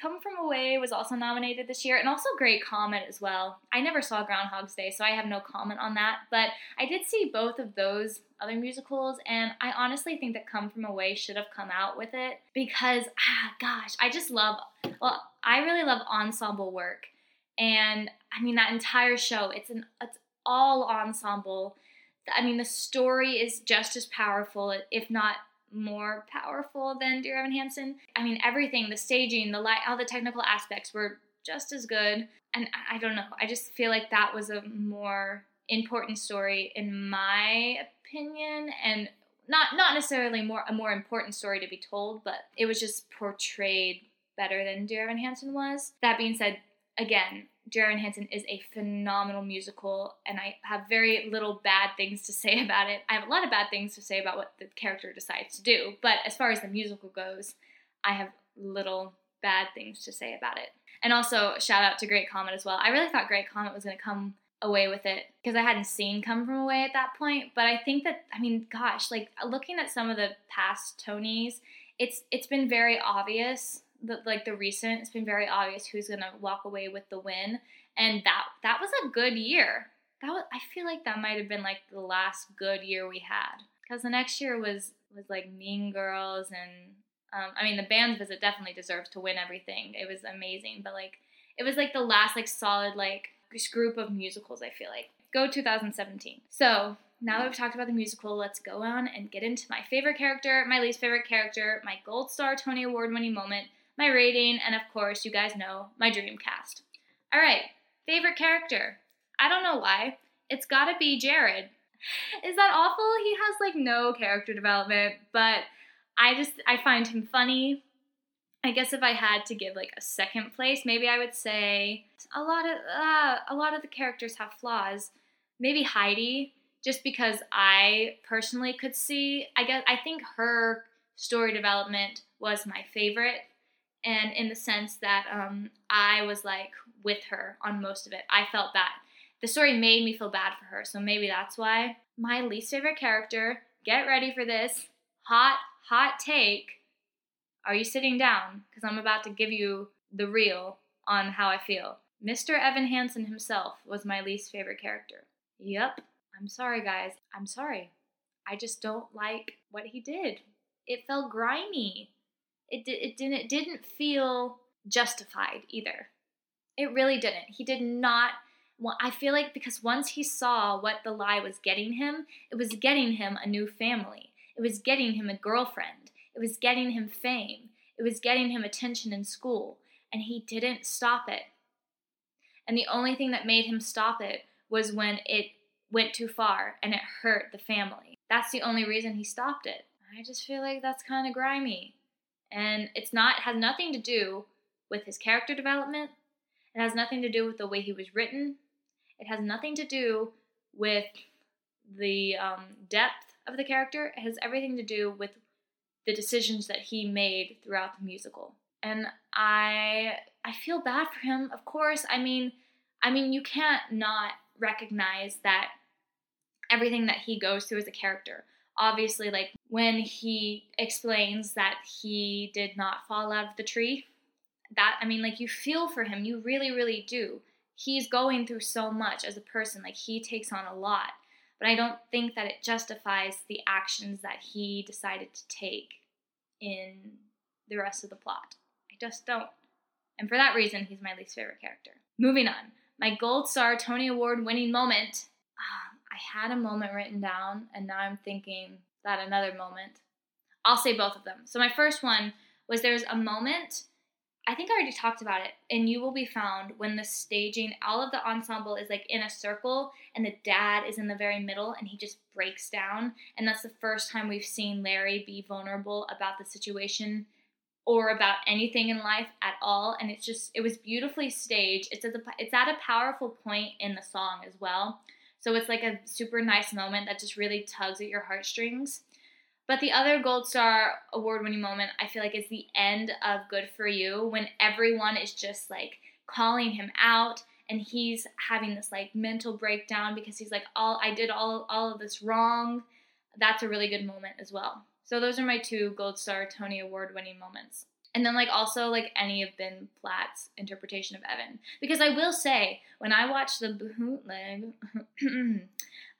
Come From Away was also nominated this year, and also Great Comet as well. I never saw Groundhog's Day, so I have no comment on that, but I did see both of those other musicals, and I honestly think that Come From Away should have come out with it, because, I just love, I really love ensemble work, and, I mean, that entire show, it's all ensemble. I mean, the story is just as powerful, if not more powerful, than Dear Evan Hansen. I mean, everything, the staging, the light, all the technical aspects were just as good. And I don't know, I just feel like that was a more important story in my opinion, and not necessarily a more important story to be told, but it was just portrayed better than Dear Evan Hansen was. That being said, again, Dear Evan Hansen is a phenomenal musical, and I have very little bad things to say about it. I have a lot of bad things to say about what the character decides to do, but as far as the musical goes, I have little bad things to say about it. And also, shout out to Great Comet as well. I really thought Great Comet was going to come away with it, because I hadn't seen Come From Away at that point, but I think that, I mean, gosh, like, looking at some of the past Tonys, it's been very obvious. It's been very obvious who's going to walk away with the win. And that was a good year. I feel like that might have been, like, the last good year we had. Because the next year was like, Mean Girls and, I mean, The Band Visit definitely deserves to win everything. It was amazing. But, like, it was, like, the last, like, solid, like, group of musicals, I feel like. Go 2017. So, now that we've talked about the musical, let's go on and get into my favorite character, my least favorite character, my Gold Star Tony Award-winning moment, my rating, and of course, you guys know, my dream cast. All right, favorite character. I don't know why. It's gotta be Jared. Is that awful? He has, like, no character development, but I find him funny. I guess if I had to give, like, a second place, maybe I would say a lot of the characters have flaws. Maybe Heidi, just because I personally could see. I think her story development was my favorite. And in the sense that I was, like, with her on most of it. I felt that. The story made me feel bad for her, so maybe that's why. My least favorite character, get ready for this, hot take. Are you sitting down? Because I'm about to give you the reel on how I feel. Mr. Evan Hansen himself was my least favorite character. Yep. I'm sorry, guys. I'm sorry. I just don't like what he did. It felt grimy. It didn't feel justified either. It really didn't. He did not. Well, I feel like because once he saw what the lie was getting him, it was getting him a new family. It was getting him a girlfriend. It was getting him fame. It was getting him attention in school. And he didn't stop it. And the only thing that made him stop it was when it went too far and it hurt the family. That's the only reason he stopped it. I just feel like that's kind of grimy. And it has nothing to do with his character development. It has nothing to do with the way he was written. It has nothing to do with the depth of the character. It has everything to do with the decisions that he made throughout the musical. And I feel bad for him, of course. I mean, you can't not recognize that everything that he goes through as a character. Obviously, like when he explains that he did not fall out of the tree, you feel for him. You really, really do. He's going through so much as a person. Like, he takes on a lot. But I don't think that it justifies the actions that he decided to take in the rest of the plot. I just don't. And for that reason, he's my least favorite character. Moving on. My Gold Star Tony Award winning moment. I had a moment written down, and now I'm thinking that another moment. I'll say both of them. So my first one was, there's a moment, I think I already talked about it, and You Will Be Found, when the staging, all of the ensemble is like in a circle, and the dad is in the very middle, and he just breaks down. And that's the first time we've seen Larry be vulnerable about the situation or about anything in life at all. And it was beautifully staged. It's at a powerful point in the song as well. So it's like a super nice moment that just really tugs at your heartstrings. But the other Gold Star award-winning moment, I feel like, is the end of Good For You, when everyone is just like calling him out, and he's having this like mental breakdown because he's like, I did all of this wrong. That's a really good moment as well. So those are my two Gold Star Tony award-winning moments. And then also any of Ben Platt's interpretation of Evan. Because I will say, when I watched the bootleg,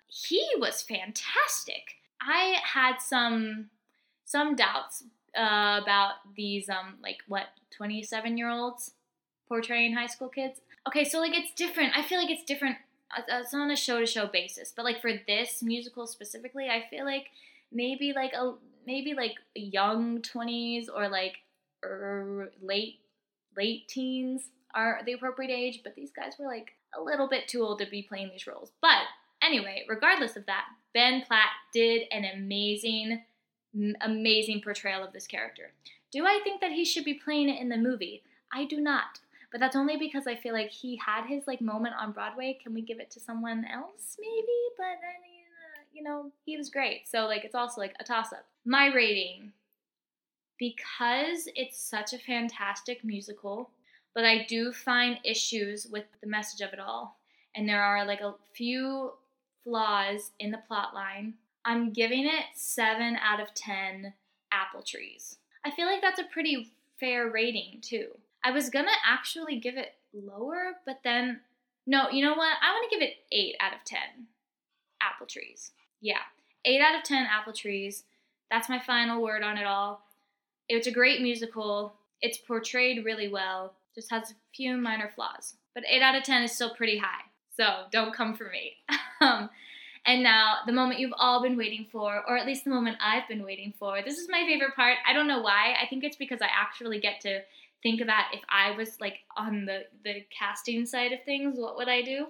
he was fantastic. I had some doubts about these 27-year-olds portraying high school kids. Okay, so it's different. I feel like it's different. It's on a show-to-show basis. But for this musical specifically, I feel like maybe young 20s or late teens are the appropriate age, but these guys were a little bit too old to be playing these roles. But anyway, regardless of that, Ben Platt did an amazing portrayal of this character. Do I think that he should be playing it in the movie? I do not, but that's only because I feel like he had his moment on Broadway. Can we give it to someone else maybe? But he was great. So it's also a toss-up. My rating. Because it's such a fantastic musical, but I do find issues with the message of it all, and there are a few flaws in the plot line, I'm giving it 7 out of 10 apple trees. I feel like that's a pretty fair rating, too. I was gonna actually give it lower, but then, no, you know what? I want to give it 8 out of 10 apple trees. Yeah, 8 out of 10 apple trees. That's my final word on it all. It's a great musical. It's portrayed really well. Just has a few minor flaws. But 8 out of 10 is still pretty high. So don't come for me. And now, the moment you've all been waiting for, or at least the moment I've been waiting for. This is my favorite part. I don't know why. I think it's because I actually get to think about, if I was on the casting side of things, what would I do?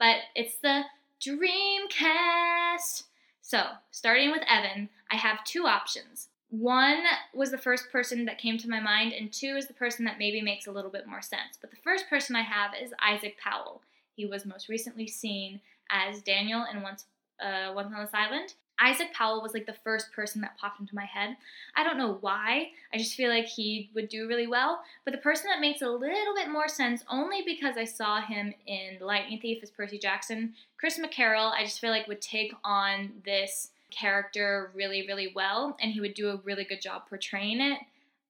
But it's the dream cast. So, starting with Evan, I have two options. One was the first person that came to my mind, and two is the person that maybe makes a little bit more sense. But the first person I have is Isaac Powell. He was most recently seen as Daniel in Once on This Island. Isaac Powell was the first person that popped into my head. I don't know why. I just feel like he would do really well. But the person that makes a little bit more sense, only because I saw him in The Lightning Thief as Percy Jackson, Chris McCarroll, I just feel would take on this character really, really well, and he would do a really good job portraying it.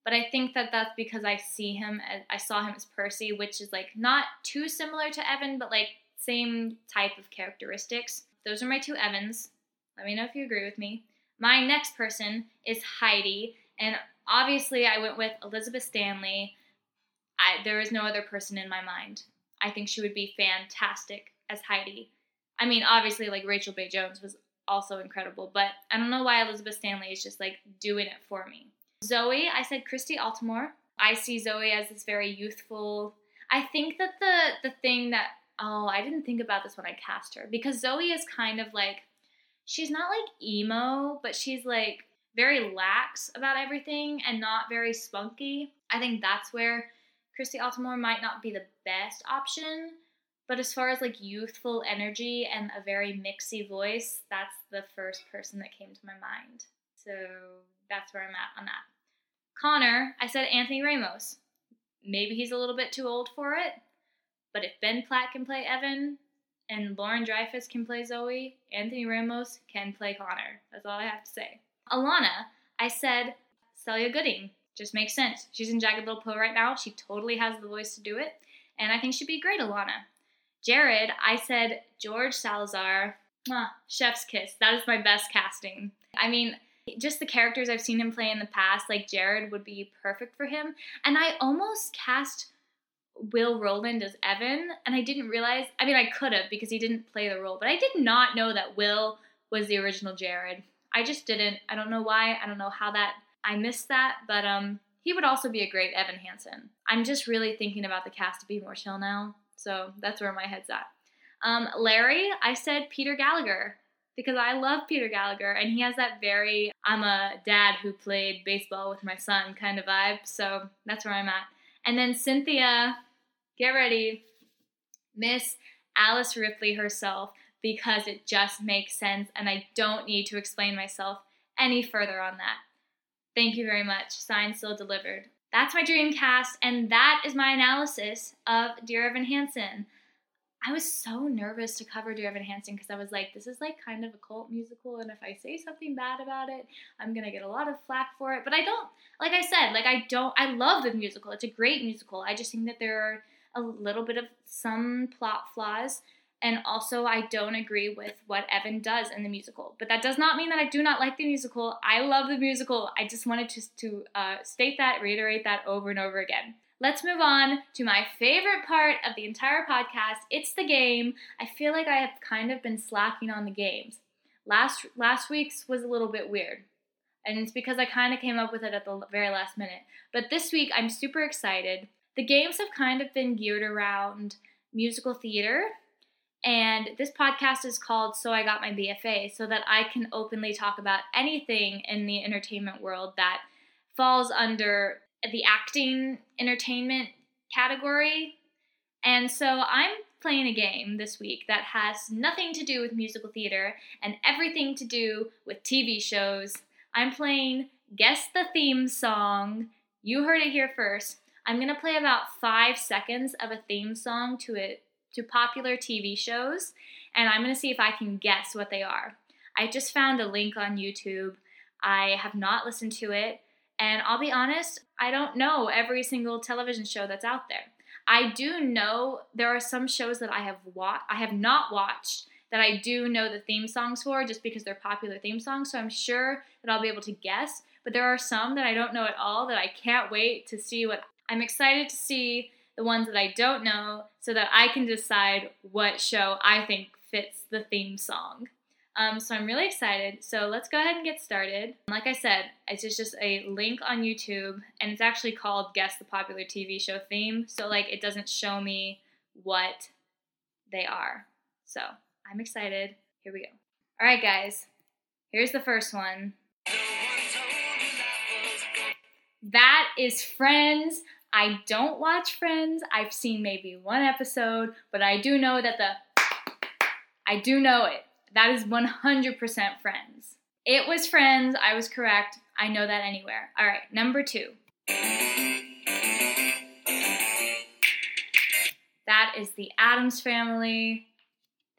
But I think that that's because I saw him as Percy, which is not too similar to Evan, but same type of characteristics. Those are my two Evans. Let me know if you agree with me. My next person is Heidi, and obviously I went with Elizabeth Stanley. There is no other person in my mind. I think she would be fantastic as Heidi. I mean, obviously Rachel Bay Jones was also incredible, but I don't know why Elizabeth Stanley is just doing it for me. Zoe, I said Christy Altomore. I see Zoe as this very youthful, I think that the thing that, oh, I didn't think about this when I cast her, because Zoe is kind of like, she's not like emo, but she's like very lax about everything and not very spunky. I think that's where Christy Altomore might not be the best option, but as far as like youthful energy and a very mixy voice, that's the first person that came to my mind. So that's where I'm at on that. Connor, I said Anthony Ramos. Maybe he's a little bit too old for it, but if Ben Platt can play Evan and Lauren Dreyfus can play Zoe, Anthony Ramos can play Connor. That's all I have to say. Alana, I said Celia Gooding. Just makes sense. She's in Jagged Little Pill right now. She totally has the voice to do it, and I think she'd be great, Alana. Jared, I said George Salazar. Mwah, chef's kiss. That is my best casting. I mean, just the characters I've seen him play in the past, like Jared would be perfect for him. And I almost cast Will Rowland as Evan, and I didn't realize, I mean, I could have because he didn't play the role, but I did not know that Will was the original Jared. I just didn't. I don't know why. I don't know how that, I missed that, but he would also be a great Evan Hansen. I'm just really thinking about the cast to be more chill now, so that's where my head's at. Larry, I said Peter Gallagher, because I love Peter Gallagher, and he has that very, I'm a dad who played baseball with my son kind of vibe, so that's where I'm at. And then Cynthia, get ready, Miss Alice Ripley herself, because it just makes sense, and I don't need to explain myself any further on that. Thank you very much. Sign still delivered. That's my dream cast, and that is my analysis of Dear Evan Hansen. I was so nervous to cover Dear Evan Hansen because I was like, this is like kind of a cult musical, and if I say something bad about it, I'm going to get a lot of flack for it. But I don't, like I said, like I don't, I love the musical. It's a great musical. I just think that there are a little bit of some plot flaws, and also I don't agree with what Evan does in the musical. But that does not mean that I do not like the musical. I love the musical. I just wanted to state that, reiterate that over and over again. Let's move on to my favorite part of the entire podcast. It's the game. I feel like I have kind of been slacking on the games. Last week's was a little bit weird, and it's because I kind of came up with it at the very last minute. But this week, I'm super excited. The games have kind of been geared around musical theater, and this podcast is called So I Got My VFA, so that I can openly talk about anything in the entertainment world that falls under the acting entertainment category. And so I'm playing a game this week that has nothing to do with musical theater and everything to do with TV shows. I'm playing Guess the Theme Song. You heard it here first. I'm going to play about 5 seconds of a theme song to popular TV shows, and I'm going to see if I can guess what they are. I just found a link on YouTube. I have not listened to it. And I'll be honest, I don't know every single television show that's out there. I do know there are some shows that I have not watched that I do know the theme songs for just because they're popular theme songs. So I'm sure that I'll be able to guess. But there are some that I don't know at all that I can't wait to see what. I'm excited to see the ones that I don't know so that I can decide what show I think fits the theme song. So I'm really excited. So let's go ahead and get started. Like I said, it's just a link on YouTube, and it's actually called Guess the Popular TV Show Theme. So like it doesn't show me what they are. So I'm excited. Here we go. All right, guys. Here's the first one. That is Friends. I don't watch Friends. I've seen maybe one episode, but I do know that I do know it. That is 100% Friends. It was Friends. I was correct. I know that anywhere. All right, number 2. That is The Addams Family.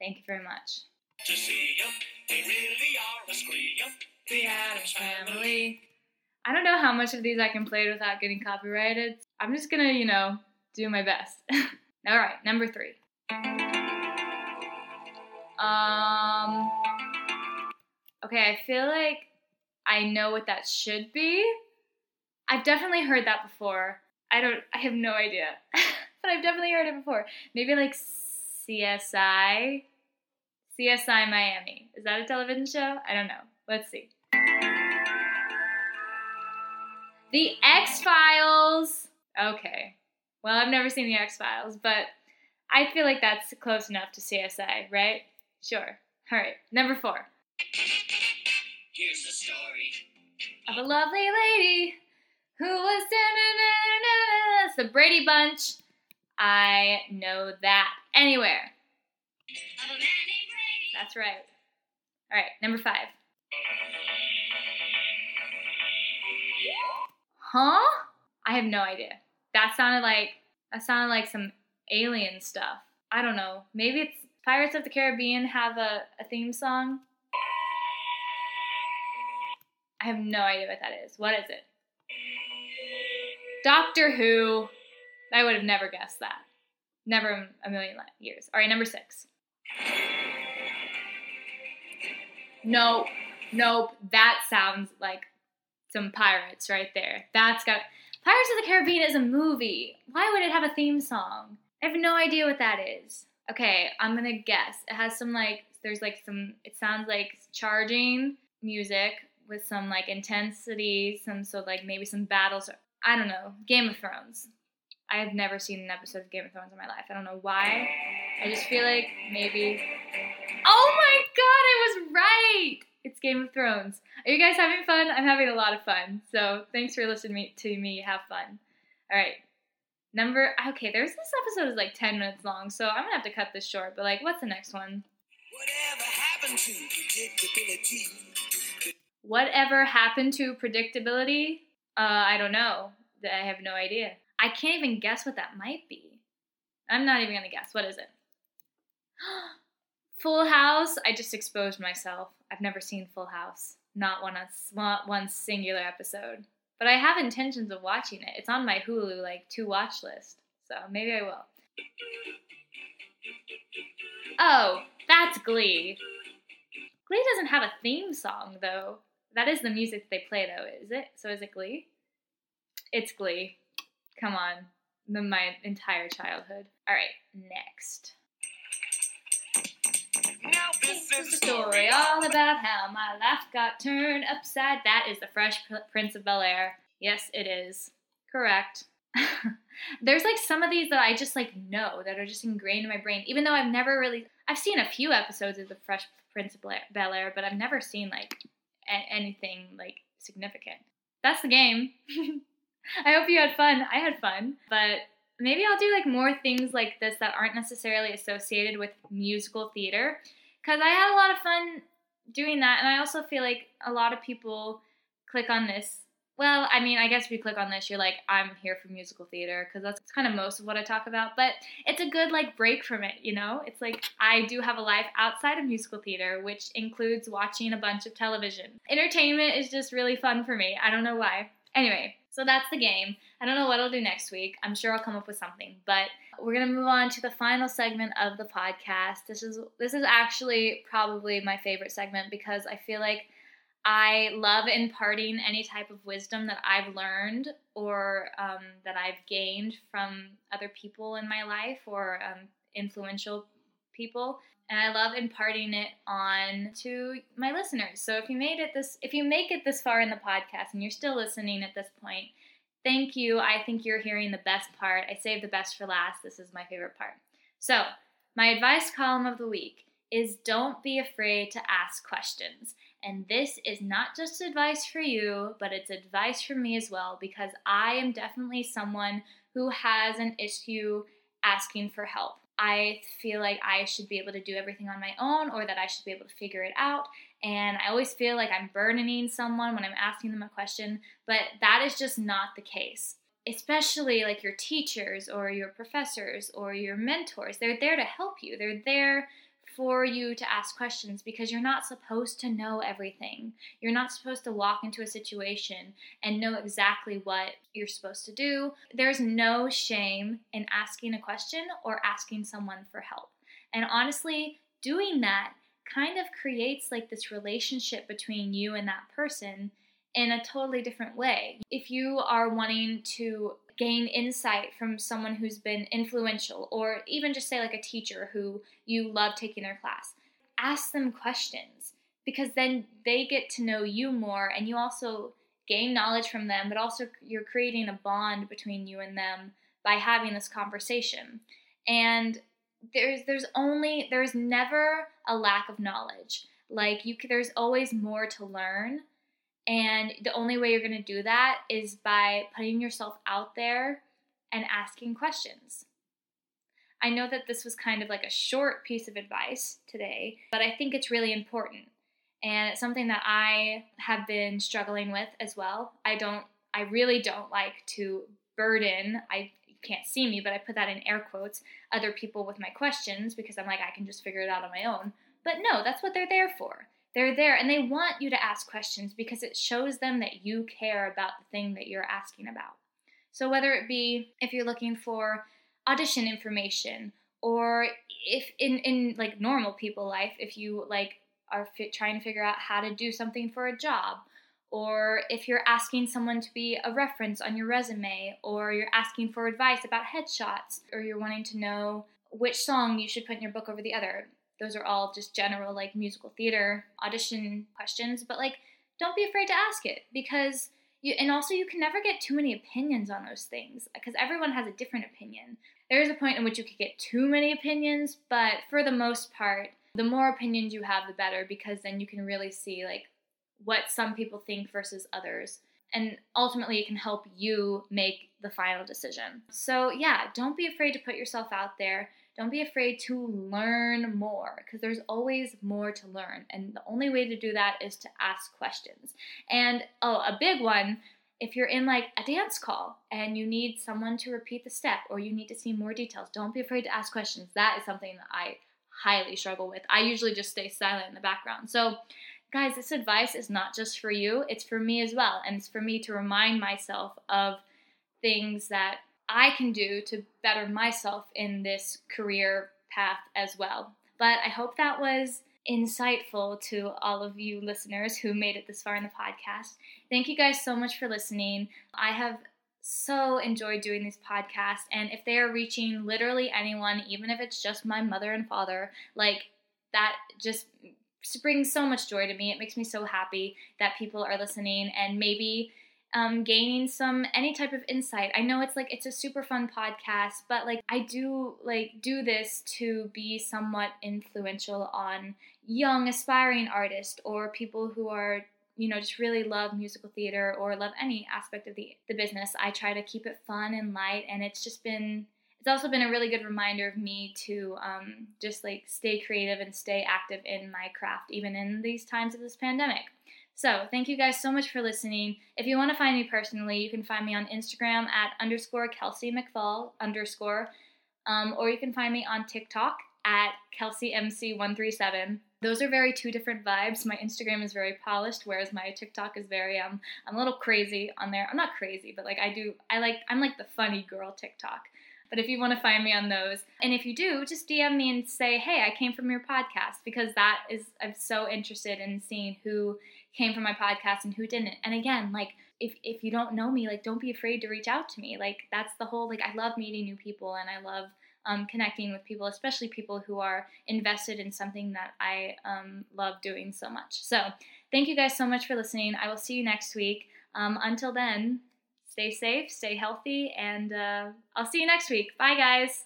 Thank you very much. To see 'em, they really are a scream. The Addams Family. I don't know how much of these I can play without getting copyrighted. I'm just gonna, do my best. All right, number 3. Okay, I feel like I know what that should be. I've definitely heard that before. I have no idea. But I've definitely heard it before. Maybe like CSI Miami. Is that a television show? I don't know. Let's see. The X-Files. Okay. Well, I've never seen The X-Files, but I feel like that's close enough to CSI, right? Sure. All right, number 4. Here's the story of a lovely lady who was... It's the Brady Bunch. I know that. Anywhere. Of a man named Brady. That's right. All right, number 5. Huh? I have no idea. That sounded like some alien stuff. I don't know. Maybe it's Pirates of the Caribbean have a theme song. I have no idea what that is. What is it? Doctor Who. I would have never guessed that. Never in a million years. All right, number 6. Nope. That sounds like some pirates right there. Pirates of the Caribbean is a movie. Why would it have a theme song? I have no idea what that is. Okay, I'm gonna guess. It has some it sounds like charging music with some intensity, maybe some battles. I don't know. Game of Thrones. I have never seen an episode of Game of Thrones in my life. I don't know why. I just feel like maybe... Oh my god, I was right! It's Game of Thrones. Are you guys having fun? I'm having a lot of fun. So thanks for listening to me have fun. All right. Okay, this episode is 10 minutes long, so I'm gonna have to cut this short, but what's the next one? Whatever happened to predictability? Whatever happened to predictability? I don't know. I have no idea. I can't even guess what that might be. I'm not even gonna guess. What is it? Full House. I just exposed myself. I've never seen Full House. Not one singular episode. But I have intentions of watching it. It's on my Hulu to watch list. So maybe I will. Oh, that's Glee. Glee doesn't have a theme song though. That is the music they play though, is it? So is it Glee? It's Glee. Come on. My entire childhood. All right, next. Now this is a story all about how my life got turned upside. That is The Fresh Prince of Bel-Air. Yes, it is. Correct. There's some of these that I just know that are just ingrained in my brain, even though I've seen a few episodes of The Fresh Prince of Bel-Air, but I've never seen anything significant. That's the game. I hope you had fun. I had fun, but maybe I'll do more things like this that aren't necessarily associated with musical theater, because I had a lot of fun doing that, and I also feel like a lot of people click on this. Well, I mean, I guess if you click on this, you're I'm here for musical theater, because that's kind of most of what I talk about, but it's a good break from it, you know? It's I do have a life outside of musical theater, which includes watching a bunch of television. Entertainment is just really fun for me. I don't know why. Anyway. So that's the game. I don't know what I'll do next week. I'm sure I'll come up with something, but we're going to move on to the final segment of the podcast. This is actually probably my favorite segment because I feel like I love imparting any type of wisdom that I've learned or that I've gained from other people in my life or influential people. And I love imparting it on to my listeners. So if you make it this far in the podcast and you're still listening at this point, thank you. I think you're hearing the best part. I saved the best for last. This is my favorite part. So my advice column of the week is don't be afraid to ask questions. And this is not just advice for you, but it's advice for me as well, because I am definitely someone who has an issue asking for help. I feel like I should be able to do everything on my own or that I should be able to figure it out. And I always feel like I'm burdening someone when I'm asking them a question, but that is just not the case. Especially your teachers or your professors or your mentors, they're there to help you. They're there for you to ask questions because you're not supposed to know everything. You're not supposed to walk into a situation and know exactly what you're supposed to do. There's no shame in asking a question or asking someone for help. And honestly, doing that kind of creates this relationship between you and that person in a totally different way. If you are wanting to gain insight from someone who's been influential, or even just say a teacher who you love taking their class, ask them questions because then they get to know you more and you also gain knowledge from them, but also you're creating a bond between you and them by having this conversation. And there's never a lack of knowledge. Like, there's always more to learn. And the only way you're going to do that is by putting yourself out there and asking questions. I know that this was kind of like a short piece of advice today, but I think it's really important. And it's something that I have been struggling with as well. I really don't like to burden, you can't see me, but I put that in air quotes, other people with my questions, because I'm like, I can just figure it out on my own. But no, that's what they're there for. They're there and they want you to ask questions because it shows them that you care about the thing that you're asking about. So whether it be if you're looking for audition information, or if in like normal people life, if you like are trying to figure out how to do something for a job, or if you're asking someone to be a reference on your resume, or you're asking for advice about headshots, or you're wanting to know which song you should put in your book over the other. Those are all just general, like, musical theater audition questions. But, like, don't be afraid to ask it, because you can never get too many opinions on those things, because everyone has a different opinion. There is a point in which you could get too many opinions, but for the most part, the more opinions you have, the better, because then you can really see, like, what some people think versus others. And ultimately, it can help you make the final decision. So, yeah, don't be afraid to put yourself out there. Don't be afraid to learn more, because there's always more to learn. And the only way to do that is to ask questions. And, a big one, if you're in like a dance call and you need someone to repeat the step or you need to see more details, don't be afraid to ask questions. That is something that I highly struggle with. I usually just stay silent in the background. So, guys, this advice is not just for you. It's for me as well. And it's for me to remind myself of things that I can do to better myself in this career path as well. But I hope that was insightful to all of you listeners who made it this far in the podcast. Thank you guys so much for listening. I have so enjoyed doing these podcasts, and if they are reaching literally anyone, even if it's just my mother and father, like, that just brings so much joy to me. It makes me so happy that people are listening and maybe gaining any type of insight. I know it's a super fun podcast, but like I do like do this to be somewhat influential on young aspiring artists or people who are, just really love musical theater or love any aspect of the business. I try to keep it fun and light, and it's also been a really good reminder of me to just like stay creative and stay active in my craft, even in these times of this pandemic. So thank you guys so much for listening. If you want to find me personally, you can find me on Instagram at _KelseyMcFall_, or you can find me on TikTok at KelseyMC137. Those are two different vibes. My Instagram is very polished, whereas my TikTok is very, I'm a little crazy on there. I'm not crazy, but like I'm like the funny girl TikTok. But if you want to find me on those, and if you do, just DM me and say, hey, I came from your podcast, because I'm so interested in seeing who came from my podcast and who didn't. And again, like, if you don't know me, like, don't be afraid to reach out to me. Like, that's the whole, like, I love meeting new people, and I love connecting with people, especially people who are invested in something that I love doing so much. So thank you guys so much for listening. I will see you next week. Until then, stay safe, stay healthy, and I'll see you next week. Bye, guys.